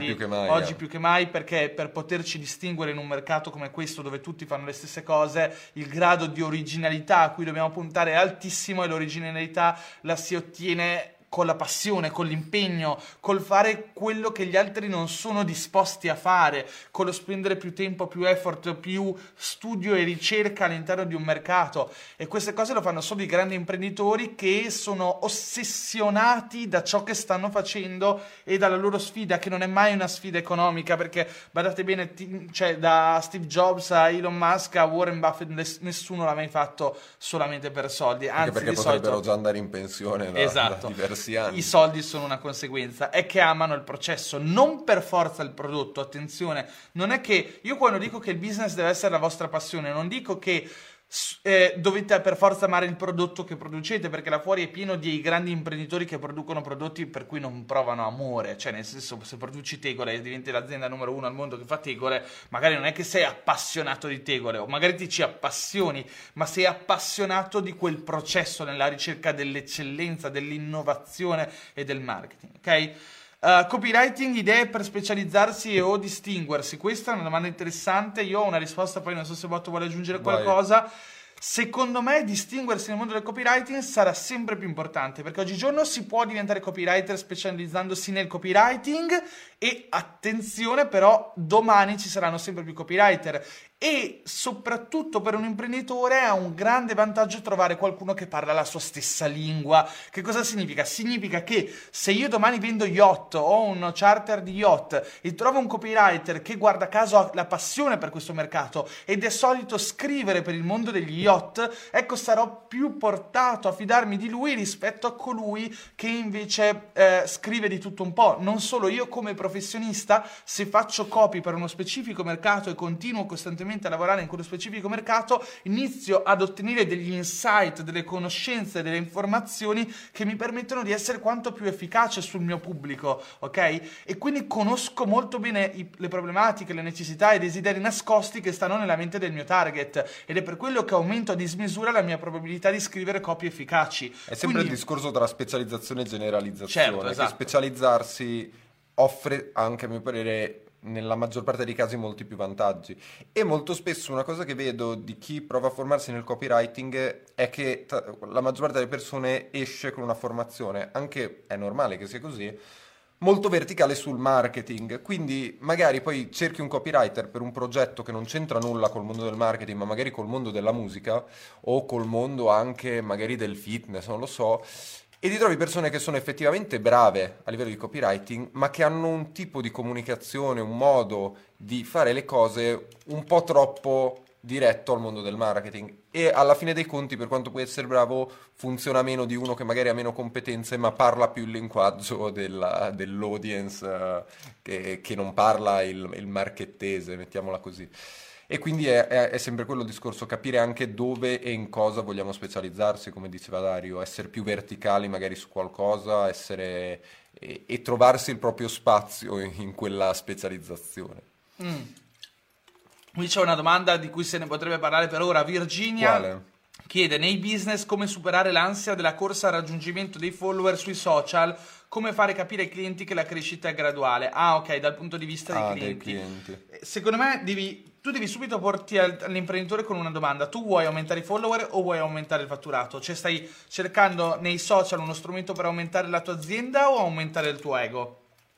oggi più che mai, perché per poterci distinguere in un mercato come questo, dove tutti fanno le stesse cose, il grado di originalità a cui dobbiamo puntare è altissimo, e l'originalità la si ottiene con la passione, con l'impegno, col fare quello che gli altri non sono disposti a fare, con lo spendere più tempo, più effort, più studio e ricerca all'interno di un mercato. E queste cose lo fanno solo i grandi imprenditori, che sono ossessionati da ciò che stanno facendo e dalla loro sfida, che non è mai una sfida economica, perché guardate bene, cioè, da Steve Jobs a Elon Musk a Warren Buffett, nessuno l'ha mai fatto solamente per soldi, anzi, anche perché potrebbero già andare in pensione da diversi anni. I soldi sono una conseguenza, è che amano il processo, non per forza il prodotto. Attenzione, non è che io, quando dico che il business deve essere la vostra passione, non dico che dovete per forza amare il prodotto che producete, perché là fuori è pieno di grandi imprenditori che producono prodotti per cui non provano amore. Cioè, nel senso, se produci tegole e diventi l'azienda numero 1 al mondo che fa tegole, magari non è che sei appassionato di tegole, o magari ti ci appassioni, ma sei appassionato di quel processo, nella ricerca dell'eccellenza, dell'innovazione e del marketing, ok? Copywriting, idee per specializzarsi e o distinguersi. Questa è una domanda interessante. Io ho una risposta, poi non so se Botto vuole aggiungere qualcosa. Vai. Secondo me distinguersi nel mondo del copywriting sarà sempre più importante, perché oggigiorno si può diventare copywriter specializzandosi nel copywriting, e attenzione però, domani ci saranno sempre più copywriter, e soprattutto per un imprenditore è un grande vantaggio trovare qualcuno che parla la sua stessa lingua. Che cosa significa? Significa che se io domani vendo yacht, o un charter di yacht, e trovo un copywriter che, guarda caso, ha la passione per questo mercato ed è solito scrivere per il mondo degli yacht, ecco, sarò più portato a fidarmi di lui rispetto a colui che invece scrive di tutto un po'. Non solo, io come professionista, se faccio copy per uno specifico mercato e continuo costantemente a lavorare in quello specifico mercato, inizio ad ottenere degli insight, delle conoscenze, delle informazioni che mi permettono di essere quanto più efficace sul mio pubblico, ok? E quindi conosco molto bene le problematiche, le necessità e i desideri nascosti che stanno nella mente del mio target, ed è per quello che aumento a dismisura la mia probabilità di scrivere copie efficaci. È sempre quindi il discorso tra specializzazione e generalizzazione. Certo, esatto. Che specializzarsi offre, anche a mio parere, nella maggior parte dei casi molti più vantaggi. E molto spesso una cosa che vedo di chi prova a formarsi nel copywriting è che la maggior parte delle persone esce con una formazione, anche è normale che sia così, molto verticale sul marketing. Quindi magari poi cerchi un copywriter per un progetto che non c'entra nulla col mondo del marketing, ma magari col mondo della musica, o col mondo anche magari del fitness, non lo so, e ti trovi persone che sono effettivamente brave a livello di copywriting, ma che hanno un tipo di comunicazione, un modo di fare le cose un po' troppo diretto al mondo del marketing, e alla fine dei conti, per quanto puoi essere bravo, funziona meno di uno che magari ha meno competenze ma parla più il linguaggio dell'audience che non parla il marchettese, mettiamola così. E quindi è sempre quello il discorso, capire anche dove e in cosa vogliamo specializzarsi, come diceva Dario, essere più verticali magari su qualcosa, essere e trovarsi il proprio spazio in quella specializzazione. Qui c'è una domanda di cui se ne potrebbe parlare per ora. Virginia chiede: nei business come superare l'ansia della corsa al raggiungimento dei follower sui social? Come fare capire ai clienti che la crescita è graduale? Ah, ok, dal punto di vista dei clienti. Secondo me tu devi subito porti all'imprenditore con una domanda: tu vuoi aumentare i follower o vuoi aumentare il fatturato? Cioè, stai cercando nei social uno strumento per aumentare la tua azienda o aumentare il tuo ego?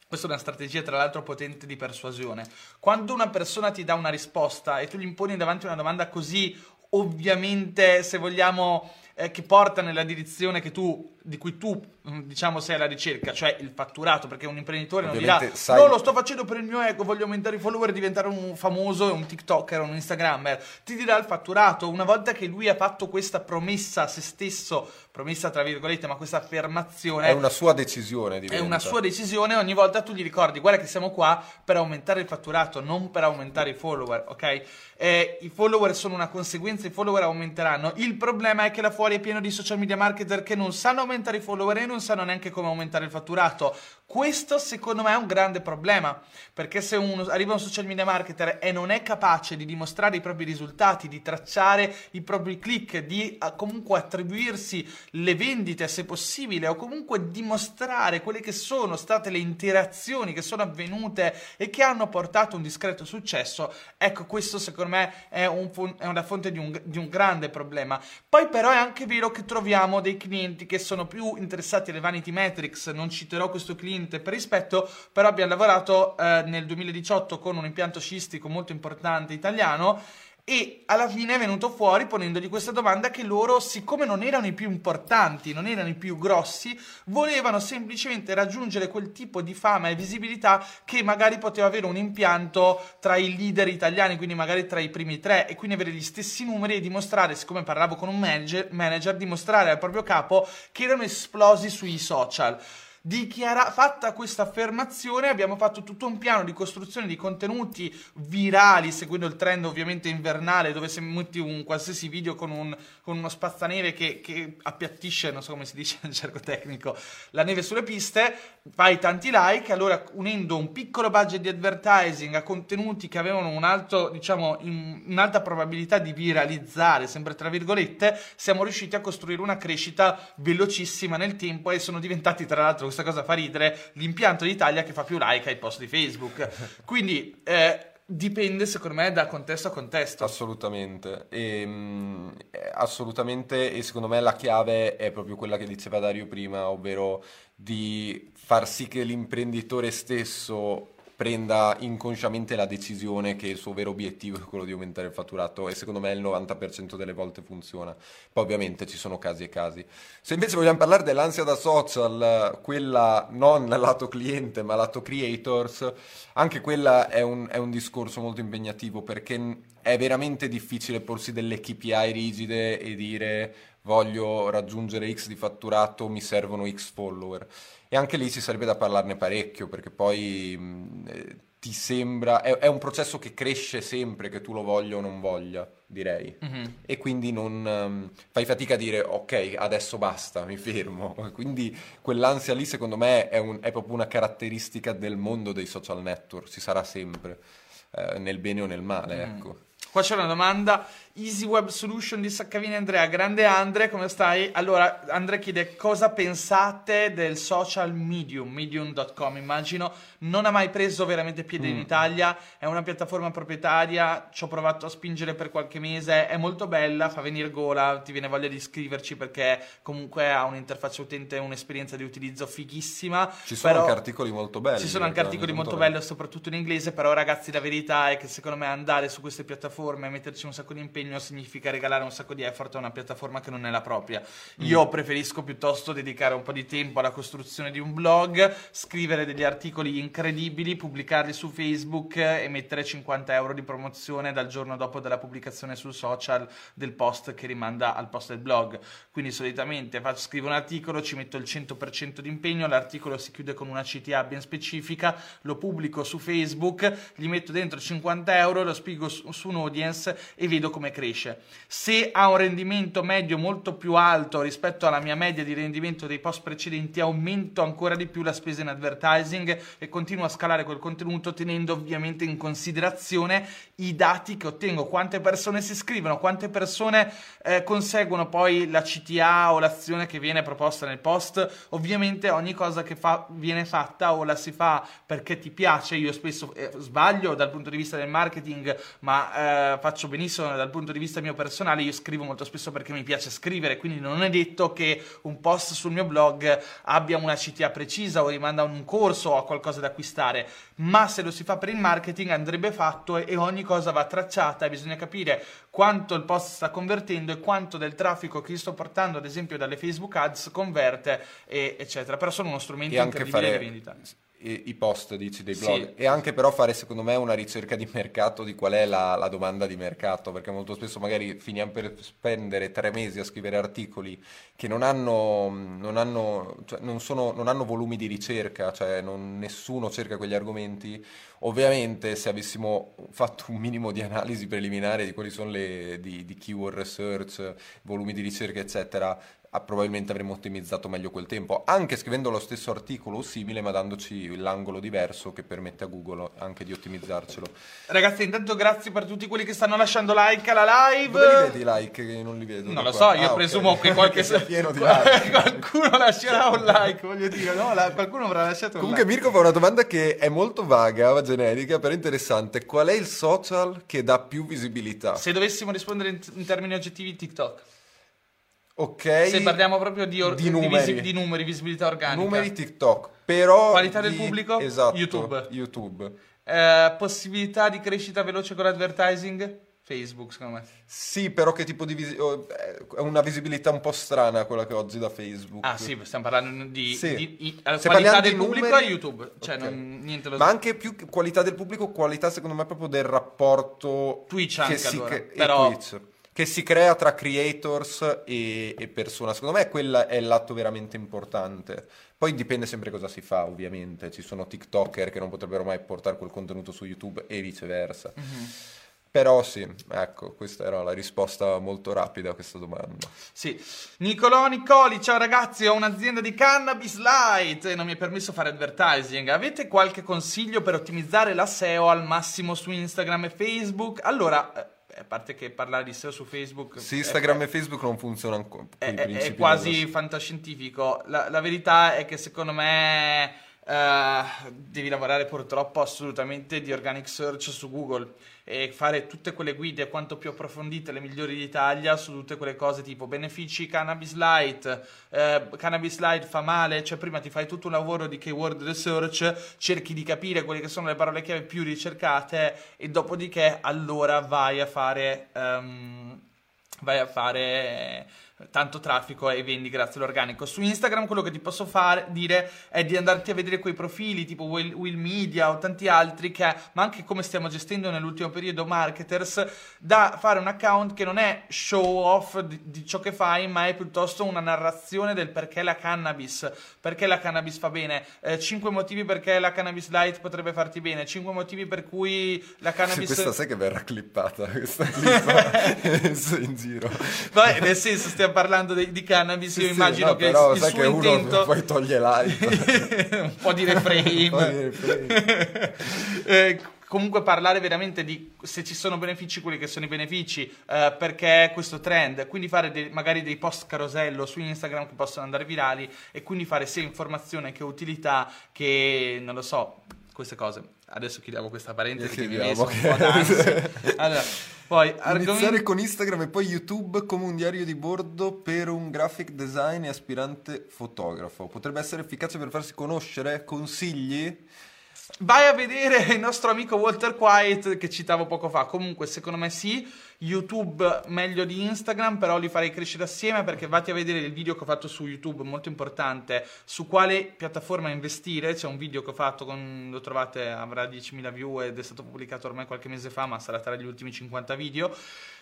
Questa è una strategia, tra l'altro, potente di persuasione. Quando una persona ti dà una risposta e tu gli imponi davanti una domanda così ovviamente, se vogliamo, che porta nella direzione che di cui tu, diciamo, sei alla ricerca, cioè il fatturato, perché un imprenditore ovviamente non dirà sai... no, lo sto facendo per il mio ego, voglio aumentare i follower, diventare un famoso, un TikToker, un Instagrammer. Ti dirà il fatturato. Una volta che lui ha fatto questa promessa a se stesso, promessa tra virgolette, ma questa affermazione è una sua decisione, diventa. È una sua decisione. Ogni volta tu gli ricordi: guarda che siamo qua per aumentare il fatturato, non per aumentare i follower, ok? I follower sono una conseguenza, i follower aumenteranno. Il problema è che là fuori è pieno di social media marketer che non sanno aumentare i follower e non sanno neanche come aumentare il fatturato. Questo secondo me è un grande problema, perché se arriva un social media marketer e non è capace di dimostrare i propri risultati, di tracciare i propri click, di comunque attribuirsi le vendite se possibile, o comunque dimostrare quelle che sono state le interazioni che sono avvenute e che hanno portato un discreto successo, ecco, questo secondo me è una fonte di un grande problema. Poi però è anche vero che troviamo dei clienti che sono più interessati alle vanity metrics. Non citerò questo cliente per rispetto, però abbiamo lavorato nel 2018 con un impianto scistico molto importante italiano, e alla fine è venuto fuori, ponendogli questa domanda, che loro, siccome non erano i più importanti, non erano i più grossi, volevano semplicemente raggiungere quel tipo di fama e visibilità che magari poteva avere un impianto tra i leader italiani, quindi magari tra i primi tre, e quindi avere gli stessi numeri e dimostrare, siccome parlavo con un manager, dimostrare al proprio capo che erano esplosi sui social. Fatta questa affermazione, abbiamo fatto tutto un piano di costruzione di contenuti virali, seguendo il trend ovviamente invernale, dove se metti un qualsiasi video con uno spazzaneve che appiattisce, non so come si dice nel gergo tecnico, la neve sulle piste, fai tanti like. Allora, unendo un piccolo budget di advertising a contenuti che avevano un alto, diciamo, un'alta probabilità di viralizzare, sempre tra virgolette, siamo riusciti a costruire una crescita velocissima nel tempo, e sono diventati, tra l'altro, questa cosa fa ridere, l'impianto d'Italia che fa più like ai post di Facebook. Quindi dipende, secondo me, da contesto a contesto. Assolutamente. E secondo me la chiave è proprio quella che diceva Dario prima, ovvero di far sì che l'imprenditore stesso prenda inconsciamente la decisione che il suo vero obiettivo è quello di aumentare il fatturato, e secondo me il 90% delle volte funziona. Poi ovviamente ci sono casi e casi. Se invece vogliamo parlare dell'ansia da social, quella non lato cliente ma lato creators, anche quella è un discorso molto impegnativo, perché è veramente difficile porsi delle KPI rigide e dire voglio raggiungere X di fatturato, mi servono X follower. E anche lì ci sarebbe da parlarne parecchio, perché poi ti sembra... È un processo che cresce sempre, che tu lo voglia o non voglia, direi. Mm-hmm. E quindi non fai fatica a dire ok, adesso basta, mi fermo. Quindi quell'ansia lì, secondo me, è proprio una caratteristica del mondo dei social network. Ci sarà sempre, nel bene o nel male, ecco. Qua c'è una domanda, Easy Web Solution di Saccavini Andrea. Grande Andre, come stai? Allora, Andrea chiede cosa pensate del social Medium, medium.com immagino. Non ha mai preso veramente piede in Italia, è una piattaforma proprietaria, ci ho provato a spingere per qualche mese, è molto bella, fa venire gola, ti viene voglia di iscriverci perché comunque ha un'interfaccia utente e un'esperienza di utilizzo fighissima. Ci sono anche articoli molto belli. Ci sono anche articoli molto belli, soprattutto in inglese, però ragazzi, la verità è che secondo me andare su queste piattaforme e metterci un sacco di impegno significa regalare un sacco di effort a una piattaforma che non è la propria. Io preferisco piuttosto dedicare un po' di tempo alla costruzione di un blog, scrivere degli articoli incredibili, pubblicarli su Facebook e mettere 50 euro di promozione dal giorno dopo della pubblicazione sul social del post che rimanda al post del blog. Quindi solitamente scrivo un articolo, ci metto il 100% di impegno, l'articolo si chiude con una CTA ben specifica, lo pubblico su Facebook, gli metto dentro 50 euro, lo spiego su un audience e vedo come cresce. Se ha un rendimento medio molto più alto rispetto alla mia media di rendimento dei post precedenti, aumento ancora di più la spesa in advertising e continuo a scalare quel contenuto, tenendo ovviamente in considerazione i dati che ottengo, quante persone si iscrivono, quante persone conseguono poi la CTA o l'azione che viene proposta nel post. Ovviamente ogni cosa che viene fatta o la si fa perché ti piace. Io spesso sbaglio dal punto di vista del marketing, ma faccio benissimo dal punto di vista mio personale. Io scrivo molto spesso perché mi piace scrivere, quindi non è detto che un post sul mio blog abbia una CTA precisa o rimanda a un corso o a qualcosa da acquistare, ma se lo si fa per il marketing andrebbe fatto, e ogni cosa va tracciata e bisogna capire quanto il post sta convertendo e quanto del traffico che io sto portando, ad esempio dalle Facebook Ads, converte, eccetera. Però sono uno strumento incredibile di vendita. I post, dici, dei blog, sì. E anche però fare, secondo me, una ricerca di mercato di qual è la domanda di mercato, perché molto spesso magari finiamo per spendere 3 mesi a scrivere articoli che non hanno volumi di ricerca, cioè nessuno cerca quegli argomenti. Ovviamente se avessimo fatto un minimo di analisi preliminare di quali sono le di keyword research, volumi di ricerca eccetera, probabilmente avremmo ottimizzato meglio quel tempo, anche scrivendo lo stesso articolo o simile, ma dandoci l'angolo diverso che permette a Google anche di ottimizzarcelo. Ragazzi, intanto grazie per tutti quelli che stanno lasciando like alla live. Dove li vedi i like? Che non li vedo. Non lo so, io presumo che qualche pieno di like. Qualcuno lascerà un like, voglio dire, no? Qualcuno avrà lasciato un like. Comunque Mirko fa una domanda che è molto vaga, generica, però interessante: qual è il social che dà più visibilità? Se dovessimo rispondere in termini oggettivi, TikTok. Ok, se parliamo proprio di numeri, visibilità organica, numeri TikTok, però qualità del pubblico, esatto, YouTube. Possibilità di crescita veloce con l'advertising, Facebook, secondo me. Sì, però che tipo di è una visibilità un po' strana quella che oggi da Facebook. Ah sì, stiamo parlando di qualità del pubblico numeri... a YouTube, cioè okay. Niente lo... Ma anche più qualità del pubblico, qualità secondo me proprio del rapporto Twitch anche Twitch, che si crea tra creators e persona. Secondo me quella è l'atto veramente importante. Poi dipende sempre cosa si fa, ovviamente. Ci sono TikToker che non potrebbero mai portare quel contenuto su YouTube e viceversa. Mm-hmm. Però sì, ecco, questa era la risposta molto rapida a questa domanda. Sì. Nicoli, ciao ragazzi, ho un'azienda di cannabis light e non mi è permesso fare advertising. Avete qualche consiglio per ottimizzare la SEO al massimo su Instagram e Facebook? Allora... a parte che parlare di SEO su Facebook... Sì, Instagram e Facebook non funzionano ancora. È quasi fantascientifico. La verità è che secondo me devi lavorare purtroppo assolutamente di organic search su Google e fare tutte quelle guide quanto più approfondite, le migliori d'Italia, su tutte quelle cose tipo benefici cannabis light fa male, cioè prima ti fai tutto un lavoro di keyword research, cerchi di capire quelle che sono le parole chiave più ricercate e dopodiché allora vai a fare tanto traffico e vendi grazie all'organico. Su Instagram quello che ti posso dire è di andarti a vedere quei profili tipo Will Media o tanti altri, ma anche come stiamo gestendo nell'ultimo periodo Marketers, da fare un account che non è show off di ciò che fai, ma è piuttosto una narrazione del perché la cannabis fa bene, 5 motivi perché la cannabis light potrebbe farti bene, 5 motivi per cui la cannabis... Sì, questa sai che verrà clippata questa in giro. Vabbè, nel senso, stiamo parlando di cannabis, sì, io immagino no, che però, il sai suo che uno intento... poi toglie live un po' di reframe comunque parlare veramente di se ci sono benefici, quelli che sono i benefici, perché questo trend, quindi fare magari dei post carosello su Instagram che possono andare virali e quindi fare sia informazione che utilità, che non lo so, queste cose. Adesso chiudiamo questa parentesi che vi messo un po' d'ansia. Allora, poi iniziare con Instagram e poi YouTube come un diario di bordo per un graphic design e aspirante fotografo. Potrebbe essere efficace per farsi conoscere? Consigli? Vai a vedere il nostro amico Walter Quiet che citavo poco fa. Comunque secondo me sì, YouTube meglio di Instagram, però li farei crescere assieme, perché vatti a vedere il video che ho fatto su YouTube, molto importante, su quale piattaforma investire. C'è un video che ho fatto, lo trovate, avrà 10.000 view ed è stato pubblicato ormai qualche mese fa, ma sarà tra gli ultimi 50 video,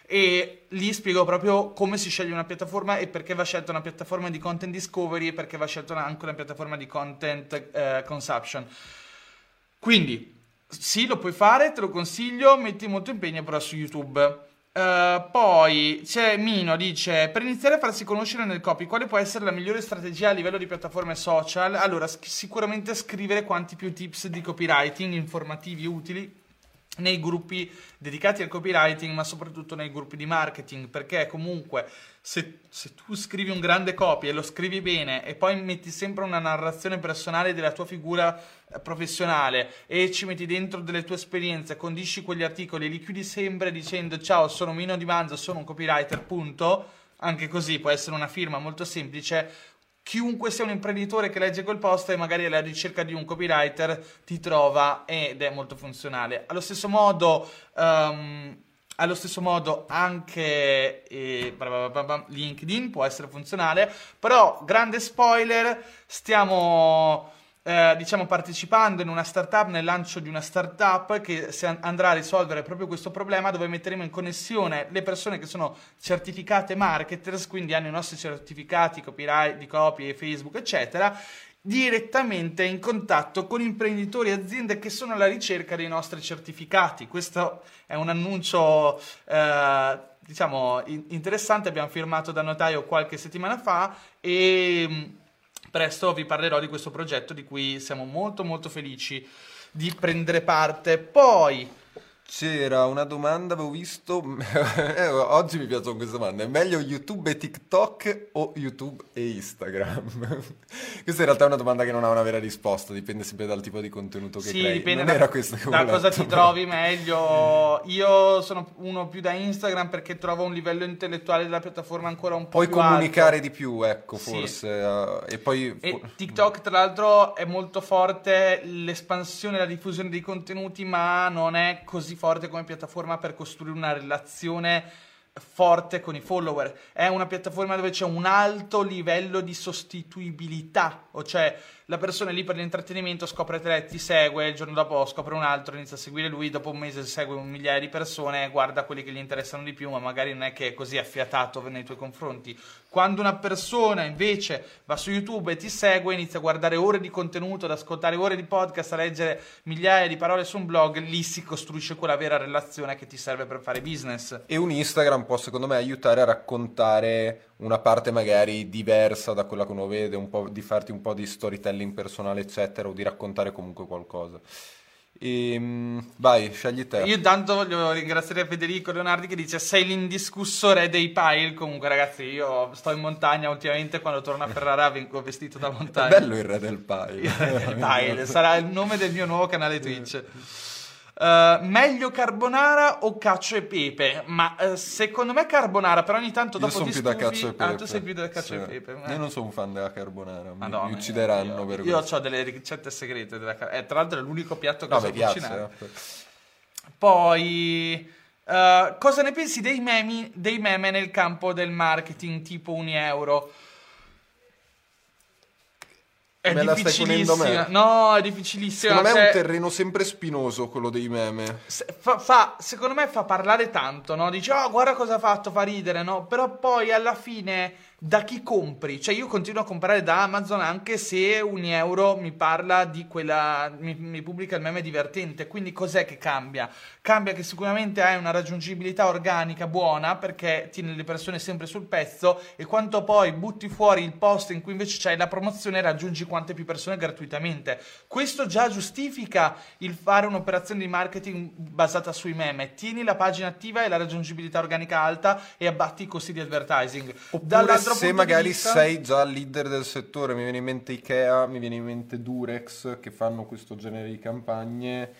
e lì spiego proprio come si sceglie una piattaforma e perché va scelta una piattaforma di content discovery e perché va scelta anche una piattaforma di content consumption. Quindi sì, lo puoi fare, te lo consiglio, metti molto impegno però su YouTube. Poi c'è Mino, dice: per iniziare a farsi conoscere nel copy, quale può essere la migliore strategia a livello di piattaforme social? Allora, sicuramente scrivere quanti più tips di copywriting informativi utili nei gruppi dedicati al copywriting, ma soprattutto nei gruppi di marketing, perché comunque se tu scrivi un grande copy e lo scrivi bene e poi metti sempre una narrazione personale della tua figura professionale e ci metti dentro delle tue esperienze, condisci quegli articoli e li chiudi sempre dicendo ciao, sono Mino Di Manzo, sono un copywriter, punto, anche così può essere una firma molto semplice. Chiunque sia un imprenditore che legge quel post e magari alla ricerca di un copywriter ti trova ed è molto funzionale. Allo stesso modo anche LinkedIn può essere funzionale, però grande spoiler, stiamo diciamo partecipando in una startup, nel lancio di una startup che andrà a risolvere proprio questo problema, dove metteremo in connessione le persone che sono certificate marketers, quindi hanno i nostri certificati copyright, di copie, Facebook eccetera, direttamente in contatto con imprenditori e aziende che sono alla ricerca dei nostri certificati. Questo è un annuncio diciamo interessante, abbiamo firmato da notaio qualche settimana fa e presto vi parlerò di questo progetto di cui siamo molto molto felici di prendere parte. Poi c'era una domanda, avevo visto, oggi mi piacciono queste domande, è meglio YouTube e TikTok o YouTube e Instagram? Questa in realtà è una domanda che non ha una vera risposta, dipende sempre dal tipo di contenuto che crei. Dipende da cosa ti trovi meglio. Io sono uno più da Instagram perché trovo un livello intellettuale della piattaforma ancora un po' più alto. Puoi comunicare di più, ecco, forse. Sì. E TikTok tra l'altro è molto forte l'espansione e la diffusione dei contenuti, ma non è così forte come piattaforma per costruire una relazione forte con i follower. È una piattaforma dove c'è un alto livello di sostituibilità, o cioè la persona è lì per l'intrattenimento, scopre te, ti segue, il giorno dopo scopre un altro, inizia a seguire lui, dopo un mese segue un migliaio di persone, guarda quelli che gli interessano di più, ma magari non è che è così affiatato nei tuoi confronti. Quando una persona invece va su YouTube e ti segue, inizia a guardare ore di contenuto, ad ascoltare ore di podcast, a leggere migliaia di parole su un blog, lì si costruisce quella vera relazione che ti serve per fare business. E un Instagram può secondo me aiutare a raccontare una parte magari diversa da quella che uno vede, un po' di farti un po' di storytelling personale eccetera, o di raccontare comunque qualcosa. Vai, scegli te. Io intanto voglio ringraziare Federico Leonardi che dice sei l'indiscusso re dei pile. Comunque ragazzi, io sto in montagna ultimamente, quando torno a Ferrara vengo vestito da montagna. È bello il re del pile. Il re del pile sarà il nome del mio nuovo canale Twitch. Meglio carbonara o cacio e pepe? Ma secondo me carbonara, però ogni tanto dopo ti stufi. Io sono più da cacio e pepe. Ah, tu sei più da cacio e pepe. Io non sono un fan della carbonara, Madonna, mi uccideranno per questo. Io ho delle ricette segrete della carbonara, tra l'altro è l'unico piatto che so cucinare. Poi cosa ne pensi dei meme nel campo del marketing tipo Unieuro? È difficilissimo. No, è difficilissimo. Secondo me è un terreno sempre spinoso quello dei meme. Secondo me fa parlare tanto, no? Dici, oh, guarda cosa ha fatto, fa ridere, no? Però poi alla fine da chi compri? Cioè io continuo a comprare da Amazon anche se Unieuro mi parla di quella, mi pubblica il meme divertente. Quindi cos'è che cambia? Cambia che sicuramente hai una raggiungibilità organica buona, perché tiene le persone sempre sul pezzo, e quanto poi butti fuori il post in cui invece c'hai la promozione, raggiungi quante più persone gratuitamente. Questo già giustifica il fare un'operazione di marketing basata sui meme. Tieni la pagina attiva e la raggiungibilità organica alta e abbatti i costi di advertising. Dall'altro, se magari sei già leader del settore, mi viene in mente Ikea, mi viene in mente Durex, che fanno questo genere di campagne,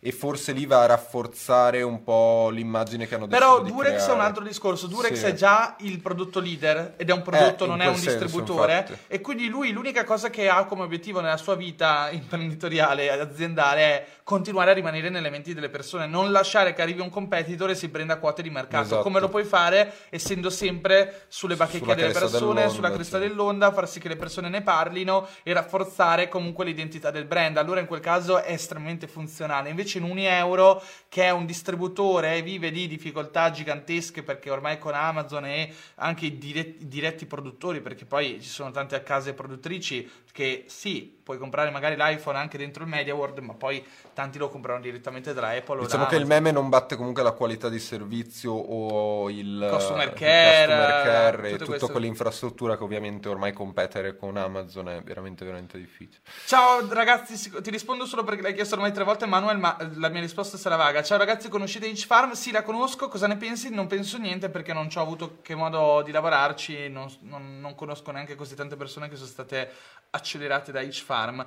e forse lì va a rafforzare un po' l'immagine che hanno deciso. Però Durex è un altro discorso. Durex è già il prodotto leader ed è un prodotto, non è un distributore, infatti. E quindi lui l'unica cosa che ha come obiettivo nella sua vita imprenditoriale e aziendale è continuare a rimanere nelle menti delle persone, non lasciare che arrivi un competitor e si prenda quote di mercato. Esatto. Come lo puoi fare? Essendo sempre sulle bacheche delle persone, sulla cresta dell'onda, far sì che le persone ne parlino e rafforzare comunque l'identità del brand. Allora in quel caso è estremamente funzionale. Invece in Unieuro, che è un distributore e vive di difficoltà gigantesche, perché ormai con Amazon e anche i diretti produttori, perché poi ci sono tante case produttrici che sì, puoi comprare magari l'iPhone anche dentro il Media World, ma poi tanti lo comprano direttamente dalla Apple. Diciamo che il meme non batte comunque la qualità di servizio o il customer care e tutta quell'infrastruttura che ovviamente ormai competere con Amazon è veramente difficile. Ciao ragazzi, ti rispondo solo perché l'hai chiesto ormai 3 volte, Manuel, ma la mia risposta sarà vaga. Ciao ragazzi, conoscete H-Farm? Sì, la conosco, cosa ne pensi? Non penso niente perché non ci ho avuto che modo di lavorarci, non conosco neanche così tante persone che sono state accelerate da H-Farm.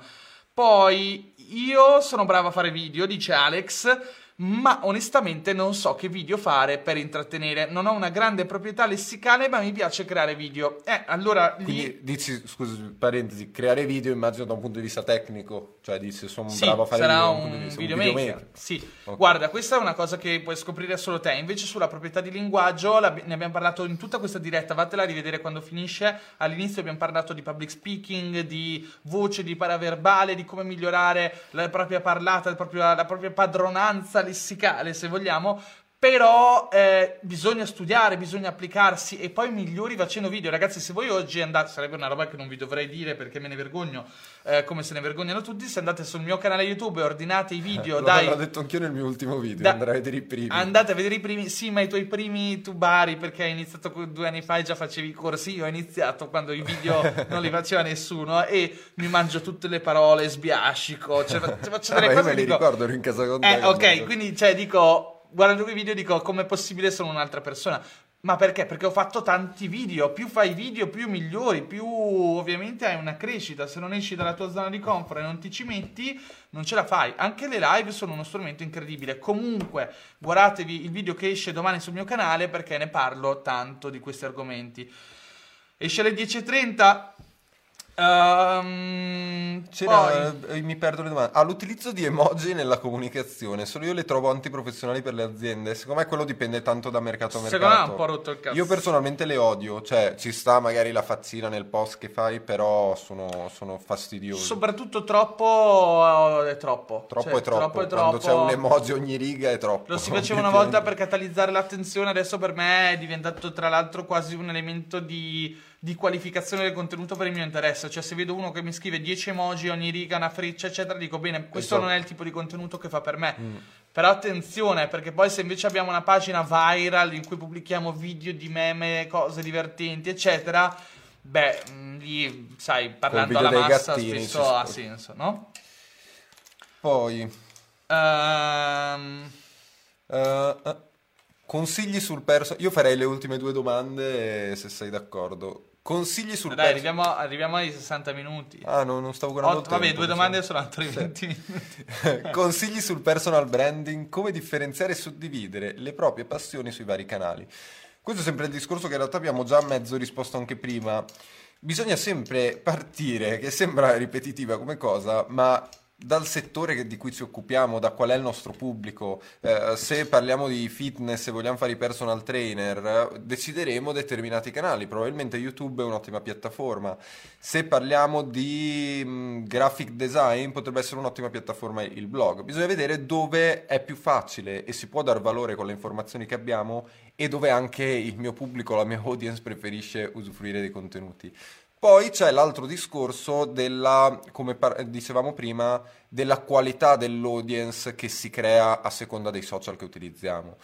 Poi, io sono bravo a fare video, dice Alex, ma onestamente non so che video fare per intrattenere. Non ho una grande proprietà lessicale, ma mi piace creare video. Allora lì... Quindi, dici, scusa, parentesi, creare video immagino da un punto di vista tecnico. Cioè, dici, sono bravo a fare video. Sarà un videomaker. Sì, okay. Guarda, questa è una cosa che puoi scoprire solo te. Invece sulla proprietà di linguaggio, ne abbiamo parlato in tutta questa diretta. Vattela a rivedere quando finisce. All'inizio abbiamo parlato di public speaking, di voce, di paraverbale, di come migliorare la propria parlata, la propria padronanza lessicale, se vogliamo. Però bisogna studiare, bisogna applicarsi e poi migliori facendo video. Ragazzi, se voi oggi andate, sarebbe una roba che non vi dovrei dire perché me ne vergogno, come se ne vergognano tutti, se andate sul mio canale YouTube e ordinate i video, l'ho detto anch'io nel mio ultimo video, andrai a vedere i primi. Andate a vedere i primi, sì, ma i tuoi primi tubari, perché hai iniziato 2 anni fa e già facevi i corsi. Io ho iniziato quando i video non li faceva nessuno e mi mangio tutte le parole, sbiascico, faccio delle cose. Io me le ricordo, ero in casa con te. Ok, quindi cioè dico... Guardando quei video dico, com'è possibile sono un'altra persona? Ma perché? Perché ho fatto tanti video. Più fai video, più migliori, più ovviamente hai una crescita. Se non esci dalla tua zona di comfort e non ti ci metti, non ce la fai. Anche le live sono uno strumento incredibile. Comunque, guardatevi il video che esce domani sul mio canale perché ne parlo tanto di questi argomenti. Esce alle 10:30... mi perdo le domande. L'utilizzo di emoji nella comunicazione. Solo io le trovo antiprofessionali per le aziende. Secondo me quello dipende tanto da mercato a mercato. Secondo me ha un po' rotto il cazzo. Io personalmente le odio. Cioè ci sta magari la faccina nel post che fai, però sono fastidiosi. Soprattutto troppo è troppo. Troppo. Quando c'è un emoji ogni riga è troppo. Lo si faceva una volta per catalizzare l'attenzione. Adesso per me è diventato tra l'altro quasi un elemento di qualificazione del contenuto per il mio interesse. Cioè se vedo uno che mi scrive 10 emoji ogni riga, una freccia eccetera, dico bene, questo non è il tipo di contenuto che fa per me. Però attenzione, perché poi se invece abbiamo una pagina viral in cui pubblichiamo video di meme, cose divertenti eccetera, beh, lì sai, parlando alla massa spesso ha senso, no? Poi consigli sul perso. Io farei le ultime 2 domande se sei d'accordo. Consigli sul perso. Dai, arriviamo ai 60 minuti. Ah, no, non stavo guardando il tempo. Vabbè, 2 domande sono altri 20 minuti. Consigli sul personal branding, come differenziare e suddividere le proprie passioni sui vari canali. Questo è sempre il discorso che in realtà abbiamo già mezzo risposto anche prima. Bisogna sempre partire, che sembra ripetitiva come cosa, ma... dal settore di cui ci occupiamo, da qual è il nostro pubblico. Se parliamo di fitness e vogliamo fare i personal trainer, decideremo determinati canali, probabilmente YouTube è un'ottima piattaforma. Se parliamo di graphic design, potrebbe essere un'ottima piattaforma il blog. Bisogna vedere dove è più facile e si può dar valore con le informazioni che abbiamo e dove anche il mio pubblico, la mia audience preferisce usufruire dei contenuti. Poi c'è l'altro discorso della, come dicevamo prima, della qualità dell'audience che si crea a seconda dei social che utilizziamo.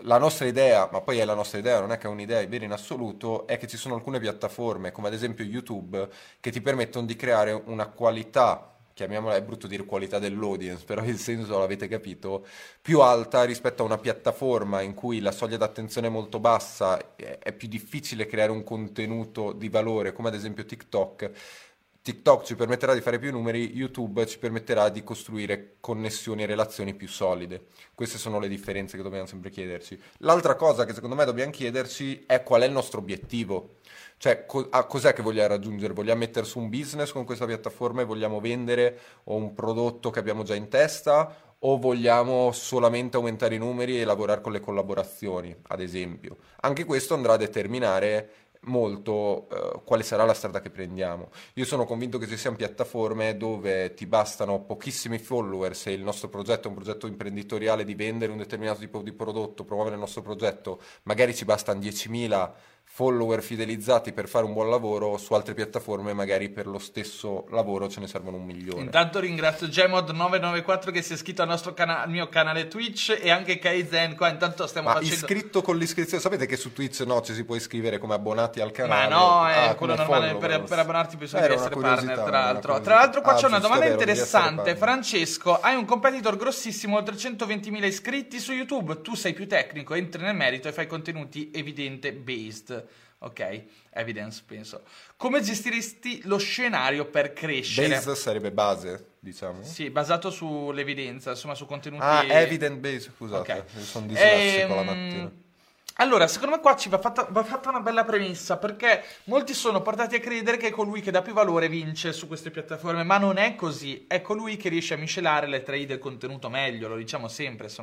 La nostra idea, ma poi è la nostra idea, non è che è un'idea, è vera in assoluto, è che ci sono alcune piattaforme, come ad esempio YouTube, che ti permettono di creare una qualità, chiamiamola, è brutto dire qualità dell'audience, però il senso l'avete capito, più alta rispetto a una piattaforma in cui la soglia d'attenzione è molto bassa, è più difficile creare un contenuto di valore, come ad esempio TikTok. TikTok ci permetterà di fare più numeri, YouTube ci permetterà di costruire connessioni e relazioni più solide. Queste sono le differenze che dobbiamo sempre chiederci. L'altra cosa che secondo me dobbiamo chiederci è qual è il nostro obiettivo. Cioè, cos'è che vogliamo raggiungere? Vogliamo mettere su un business con questa piattaforma e vogliamo vendere o un prodotto che abbiamo già in testa, o vogliamo solamente aumentare i numeri e lavorare con le collaborazioni, ad esempio? Anche questo andrà a determinare molto quale sarà la strada che prendiamo. Io sono convinto che ci siano piattaforme dove ti bastano pochissimi follower, se il nostro progetto è un progetto imprenditoriale di vendere un determinato tipo di prodotto, promuovere il nostro progetto, magari ci bastano 10.000 follower fidelizzati per fare un buon lavoro, su altre piattaforme magari per lo stesso lavoro ce ne servono 1.000.000. Intanto ringrazio Gemod994 che si è iscritto al nostro mio canale Twitch, e anche Kaizen qua. Intanto stiamo facendo... iscritto con l'iscrizione, sapete che su Twitch no, ci si può iscrivere come abbonati al canale. Ma no, è quello normale, per abbonarti bisogna essere partner, tra l'altro. Tra l'altro qua c'è una domanda interessante. Francesco, hai un competitor grossissimo, oltre 120.000 iscritti su YouTube, tu sei più tecnico, entri nel merito e fai contenuti evidente based. Ok, evidence penso. Come gestiresti lo scenario per crescere? Based sarebbe base, diciamo. Sì, basato sull'evidenza, insomma su contenuti... Ah, evident based, scusate, okay. Sono dislessico la mattina. Allora, secondo me qua ci va fatta una bella premessa, perché molti sono portati a credere che colui che dà più valore vince su queste piattaforme, ma non è così. È colui che riesce a miscelare le tre I del contenuto meglio, lo diciamo sempre. Se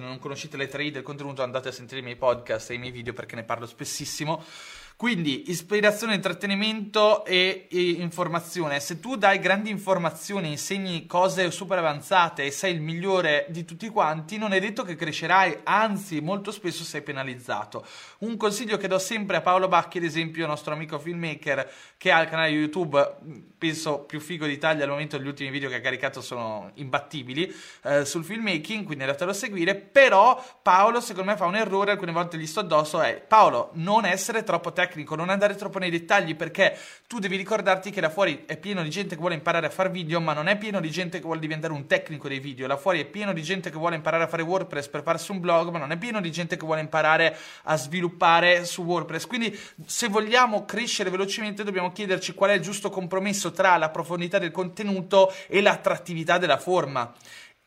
non conoscete le tre I del contenuto, andate a sentire i miei podcast e i miei video, perché ne parlo spessissimo. Quindi ispirazione, intrattenimento e informazione. Se tu dai grandi informazioni, insegni cose super avanzate e sei il migliore di tutti quanti, non è detto che crescerai, anzi molto spesso sei penalizzato. Un consiglio che do sempre a Paolo Bacchi, ad esempio, nostro amico filmmaker, che ha il canale YouTube, penso più figo d'Italia al momento, gli ultimi video che ha caricato sono imbattibili, sul filmmaking, quindi andatelo a seguire. Però Paolo secondo me fa un errore, alcune volte gli sto addosso, è Paolo, non essere troppo tecnico, non andare troppo nei dettagli, perché tu devi ricordarti che là fuori è pieno di gente che vuole imparare a fare video, ma non è pieno di gente che vuole diventare un tecnico dei video. Là fuori è pieno di gente che vuole imparare a fare WordPress per farsi un blog, ma non è pieno di gente che vuole imparare a sviluppare su WordPress. Quindi se vogliamo crescere velocemente dobbiamo chiederci qual è il giusto compromesso tra la profondità del contenuto e l'attrattività della forma.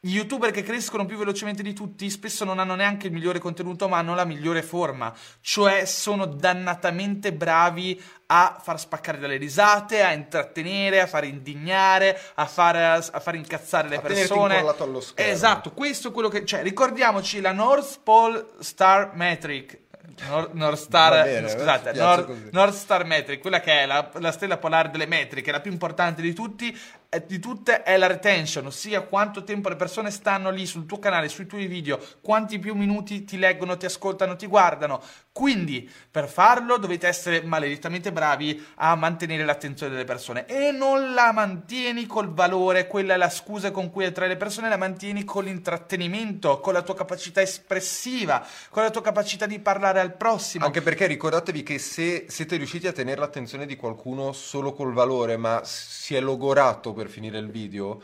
Gli youtuber che crescono più velocemente di tutti spesso non hanno neanche il migliore contenuto, ma hanno la migliore forma, cioè sono dannatamente bravi a far spaccare dalle risate, a intrattenere, a far indignare, a far incazzare le persone. Incollato allo schermo. Esatto, questo è quello che... Cioè, ricordiamoci la North Pole Star Metric. North Star Metric, quella che è la stella polare delle metriche, la più importante di tutte è la retention, ossia quanto tempo le persone stanno lì sul tuo canale, sui tuoi video, quanti più minuti ti leggono, ti ascoltano, ti guardano. Quindi per farlo dovete essere maledettamente bravi a mantenere l'attenzione delle persone, e non la mantieni col valore, quella è la scusa con cui attrai le persone, la mantieni con l'intrattenimento, con la tua capacità espressiva, con la tua capacità di parlare al prossimo. Anche perché ricordatevi che se siete riusciti a tenere l'attenzione di qualcuno solo col valore, ma si è logorato per finire il video,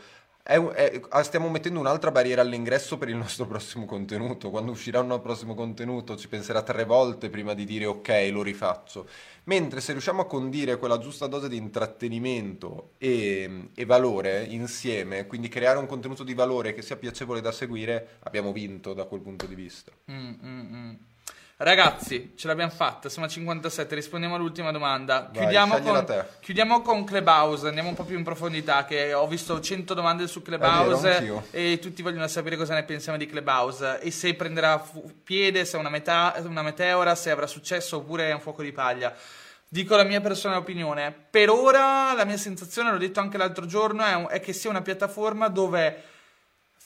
stiamo mettendo un'altra barriera all'ingresso per il nostro prossimo contenuto. Quando uscirà un prossimo contenuto ci penserà 3 volte prima di dire ok, lo rifaccio. Mentre se riusciamo a condire quella giusta dose di intrattenimento e valore insieme, quindi creare un contenuto di valore che sia piacevole da seguire, abbiamo vinto da quel punto di vista. Ragazzi, ce l'abbiamo fatta, siamo a 57, rispondiamo all'ultima domanda. Vai, chiudiamo con Clubhouse, andiamo un po' più in profondità, che ho visto 100 domande su Clubhouse, vero, e tutti vogliono sapere cosa ne pensiamo di Clubhouse e se prenderà piede, se è una meteora, se avrà successo oppure è un fuoco di paglia. Dico la mia personale opinione. Per ora la mia sensazione, l'ho detto anche l'altro giorno, è che sia una piattaforma dove...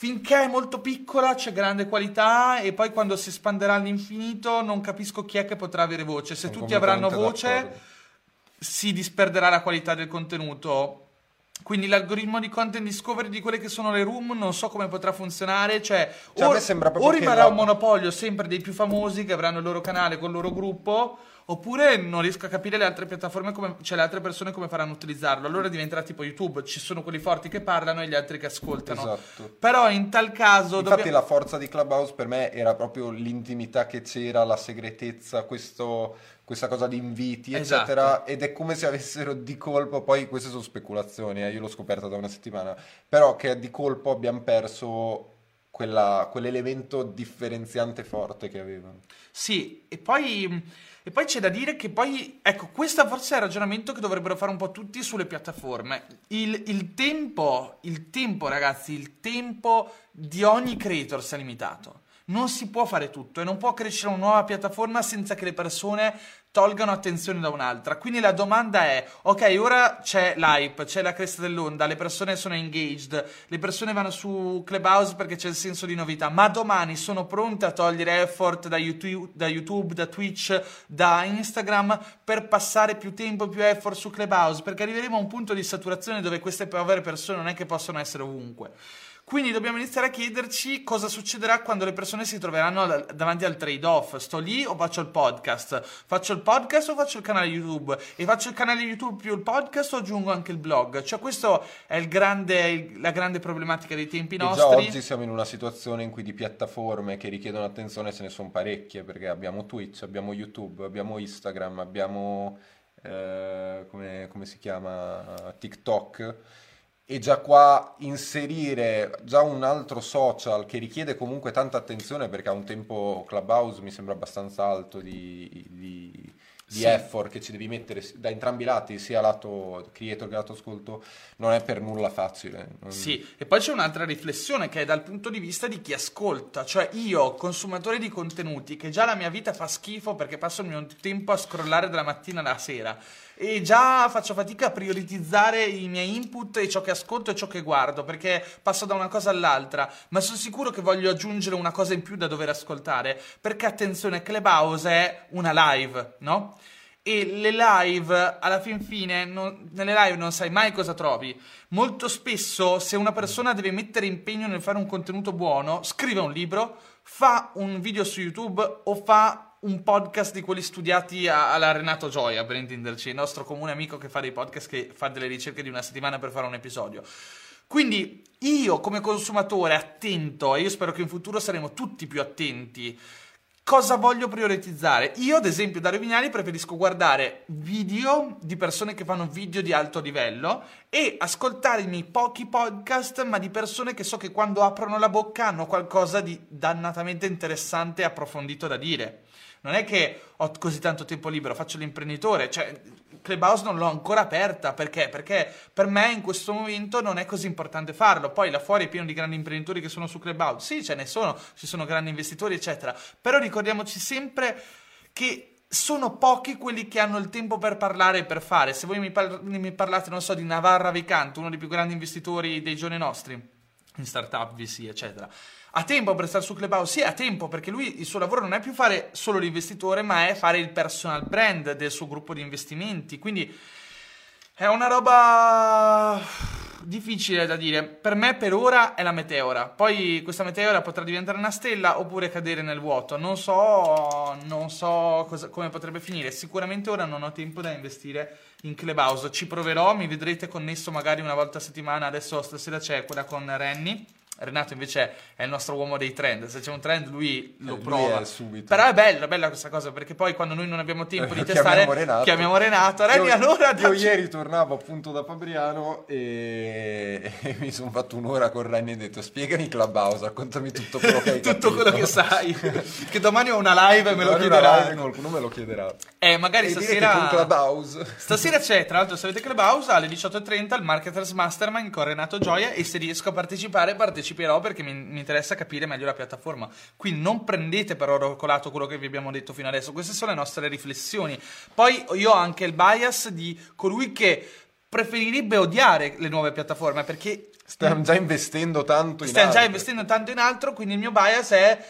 finché è molto piccola c'è grande qualità, e poi quando si espanderà all'infinito non capisco chi è che potrà avere voce. Se tutti avranno voce si disperderà la qualità del contenuto. Quindi l'algoritmo di content discovery di quelle che sono le room non so come potrà funzionare, o rimarrà un monopolio sempre dei più famosi che avranno il loro canale con il loro gruppo, oppure non riesco a capire le altre piattaforme, le altre persone come faranno a utilizzarlo. Allora diventerà tipo YouTube, ci sono quelli forti che parlano e gli altri che ascoltano. Esatto. Però in tal caso infatti la forza di Clubhouse per me era proprio l'intimità che c'era, la segretezza, questa cosa di inviti, eccetera. Esatto. Ed è come se avessero di colpo, poi queste sono speculazioni, io l'ho scoperta da una settimana, però che di colpo abbiamo perso quell'elemento differenziante forte che avevano. Sì, e poi c'è da dire che poi, ecco, questo forse è il ragionamento che dovrebbero fare un po' tutti sulle piattaforme. Il tempo, ragazzi, il tempo di ogni creator si è limitato. non si può fare tutto e non può crescere una nuova piattaforma senza che le persone tolgano attenzione da un'altra. Quindi la domanda è, ok, ora c'è l'hype, c'è la cresta dell'onda, le persone sono engaged, le persone vanno su Clubhouse perché c'è il senso di novità, ma domani sono pronte a togliere effort da YouTube, da Twitch, da Instagram per passare più tempo, più effort su Clubhouse, perché arriveremo a un punto di saturazione dove queste povere persone non è che possono essere ovunque. Quindi dobbiamo iniziare a chiederci cosa succederà quando le persone si troveranno davanti al trade-off. Sto lì o faccio il podcast? Faccio il podcast o faccio il canale YouTube? E faccio il canale YouTube più il podcast o aggiungo anche il blog? Cioè questa è la grande problematica dei tempi nostri. Già oggi siamo in una situazione in cui di piattaforme che richiedono attenzione se ne sono parecchie, perché abbiamo Twitch, abbiamo YouTube, abbiamo Instagram, abbiamo come si chiama? TikTok. E già qua inserire già un altro social che richiede comunque tanta attenzione, perché a un tempo Clubhouse mi sembra abbastanza alto di effort che ci devi mettere da entrambi i lati, sia lato creator che lato ascolto, non è per nulla facile. Sì, e poi c'è un'altra riflessione che è dal punto di vista di chi ascolta, cioè io, consumatore di contenuti, che già la mia vita fa schifo perché passo il mio tempo a scrollare dalla mattina alla sera, e già faccio fatica a prioritizzare i miei input e ciò che ascolto e ciò che guardo, perché passo da una cosa all'altra, ma sono sicuro che voglio aggiungere una cosa in più da dover ascoltare, perché attenzione, Clubhouse è una live, no? E le live, alla fin fine, nelle live non sai mai cosa trovi. Molto spesso, se una persona deve mettere impegno nel fare un contenuto buono, scrive un libro, fa un video su YouTube o fa un podcast di quelli studiati alla Renato Gioia, per intenderci, il nostro comune amico che fa dei podcast, che fa delle ricerche di una settimana per fare un episodio. Quindi io come consumatore attento, e io spero che in futuro saremo tutti più attenti, cosa voglio prioritizzare? Io ad esempio, Dario Vignali, preferisco guardare video di persone che fanno video di alto livello e ascoltarmi pochi podcast, ma di persone che so che quando aprono la bocca hanno qualcosa di dannatamente interessante e approfondito da dire. Non è che ho così tanto tempo libero, faccio l'imprenditore, cioè Clubhouse non l'ho ancora aperta, perché? Perché per me in questo momento non è così importante farlo, poi là fuori è pieno di grandi imprenditori che sono su Clubhouse, sì ce ne sono, ci sono grandi investitori eccetera, però ricordiamoci sempre che sono pochi quelli che hanno il tempo per parlare e per fare. Se voi mi parlate, non so, di Navarra Vicant, uno dei più grandi investitori dei giorni nostri, in startup, VC, eccetera, ha tempo per stare su Clubhouse? Sì, ha tempo, perché lui, il suo lavoro non è più fare solo l'investitore, ma è fare il personal brand del suo gruppo di investimenti, quindi è una roba difficile da dire. Per me per ora è la meteora, poi questa meteora potrà diventare una stella oppure cadere nel vuoto, non so come potrebbe finire. Sicuramente ora non ho tempo da investire in Clubhouse, ci proverò, mi vedrete connesso magari una volta a settimana. Adesso stasera c'è quella con Renny, Renato invece è il nostro uomo dei trend, se c'è un trend lui lo prova subito. Però è bella questa cosa, perché poi quando noi non abbiamo tempo di testare chiamiamo Renato. Renny, allora io ieri tornavo appunto da Fabriano e mi sono fatto un'ora con Renny e ho detto spiegami Clubhouse, raccontami tutto quello che hai tutto quello che sai, che domani ho una live e me lo chiederà, qualcuno me lo chiederà, magari stasera Clubhouse. Stasera c'è, tra l'altro, se avete Clubhouse alle 18:30 il Marketers Mastermind con Renato Gioia, e se riesco a parteciperò perché mi interessa capire meglio la piattaforma. Quindi non prendete per oro colato quello che vi abbiamo detto fino adesso, queste sono le nostre riflessioni. Poi io ho anche il bias di colui che preferirebbe odiare le nuove piattaforme, perché stiamo già investendo tanto in altro, quindi il mio bias è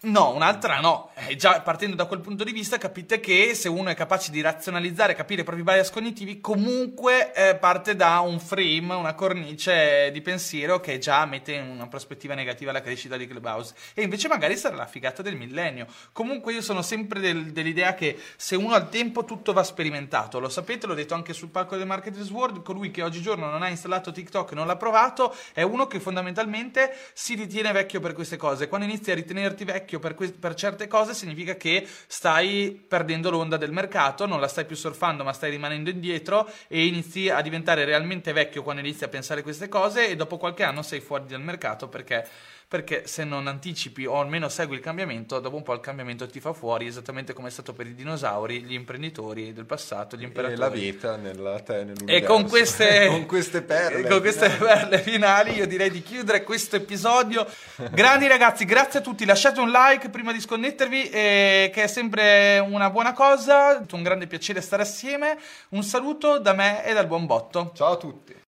no, un'altra no. Già partendo da quel punto di vista capite che se uno è capace di razionalizzare, capire i propri bias cognitivi, comunque parte da un frame, una cornice di pensiero che già mette in una prospettiva negativa la crescita di Clubhouse, e invece magari sarà la figata del millennio. Comunque io sono sempre dell'idea che se uno ha il tempo tutto va sperimentato, lo sapete, l'ho detto anche sul palco del Marketers World, colui che oggigiorno non ha installato TikTok, non l'ha provato, è uno che fondamentalmente si ritiene vecchio per queste cose. Quando inizi a ritenerti vecchio per certe cose significa che stai perdendo l'onda del mercato, non la stai più surfando ma stai rimanendo indietro, e inizi a diventare realmente vecchio quando inizi a pensare queste cose, e dopo qualche anno sei fuori dal mercato perché perché se non anticipi o almeno segui il cambiamento, dopo un po' il cambiamento ti fa fuori, esattamente come è stato per i dinosauri, gli imprenditori del passato, gli imperatori. E la vita nell'universo. E con queste perle finali io direi di chiudere questo episodio. Grandi ragazzi, grazie a tutti, lasciate un like prima di sconnettervi, che è sempre una buona cosa, un grande piacere stare assieme. Un saluto da me e dal buon Botto. Ciao a tutti.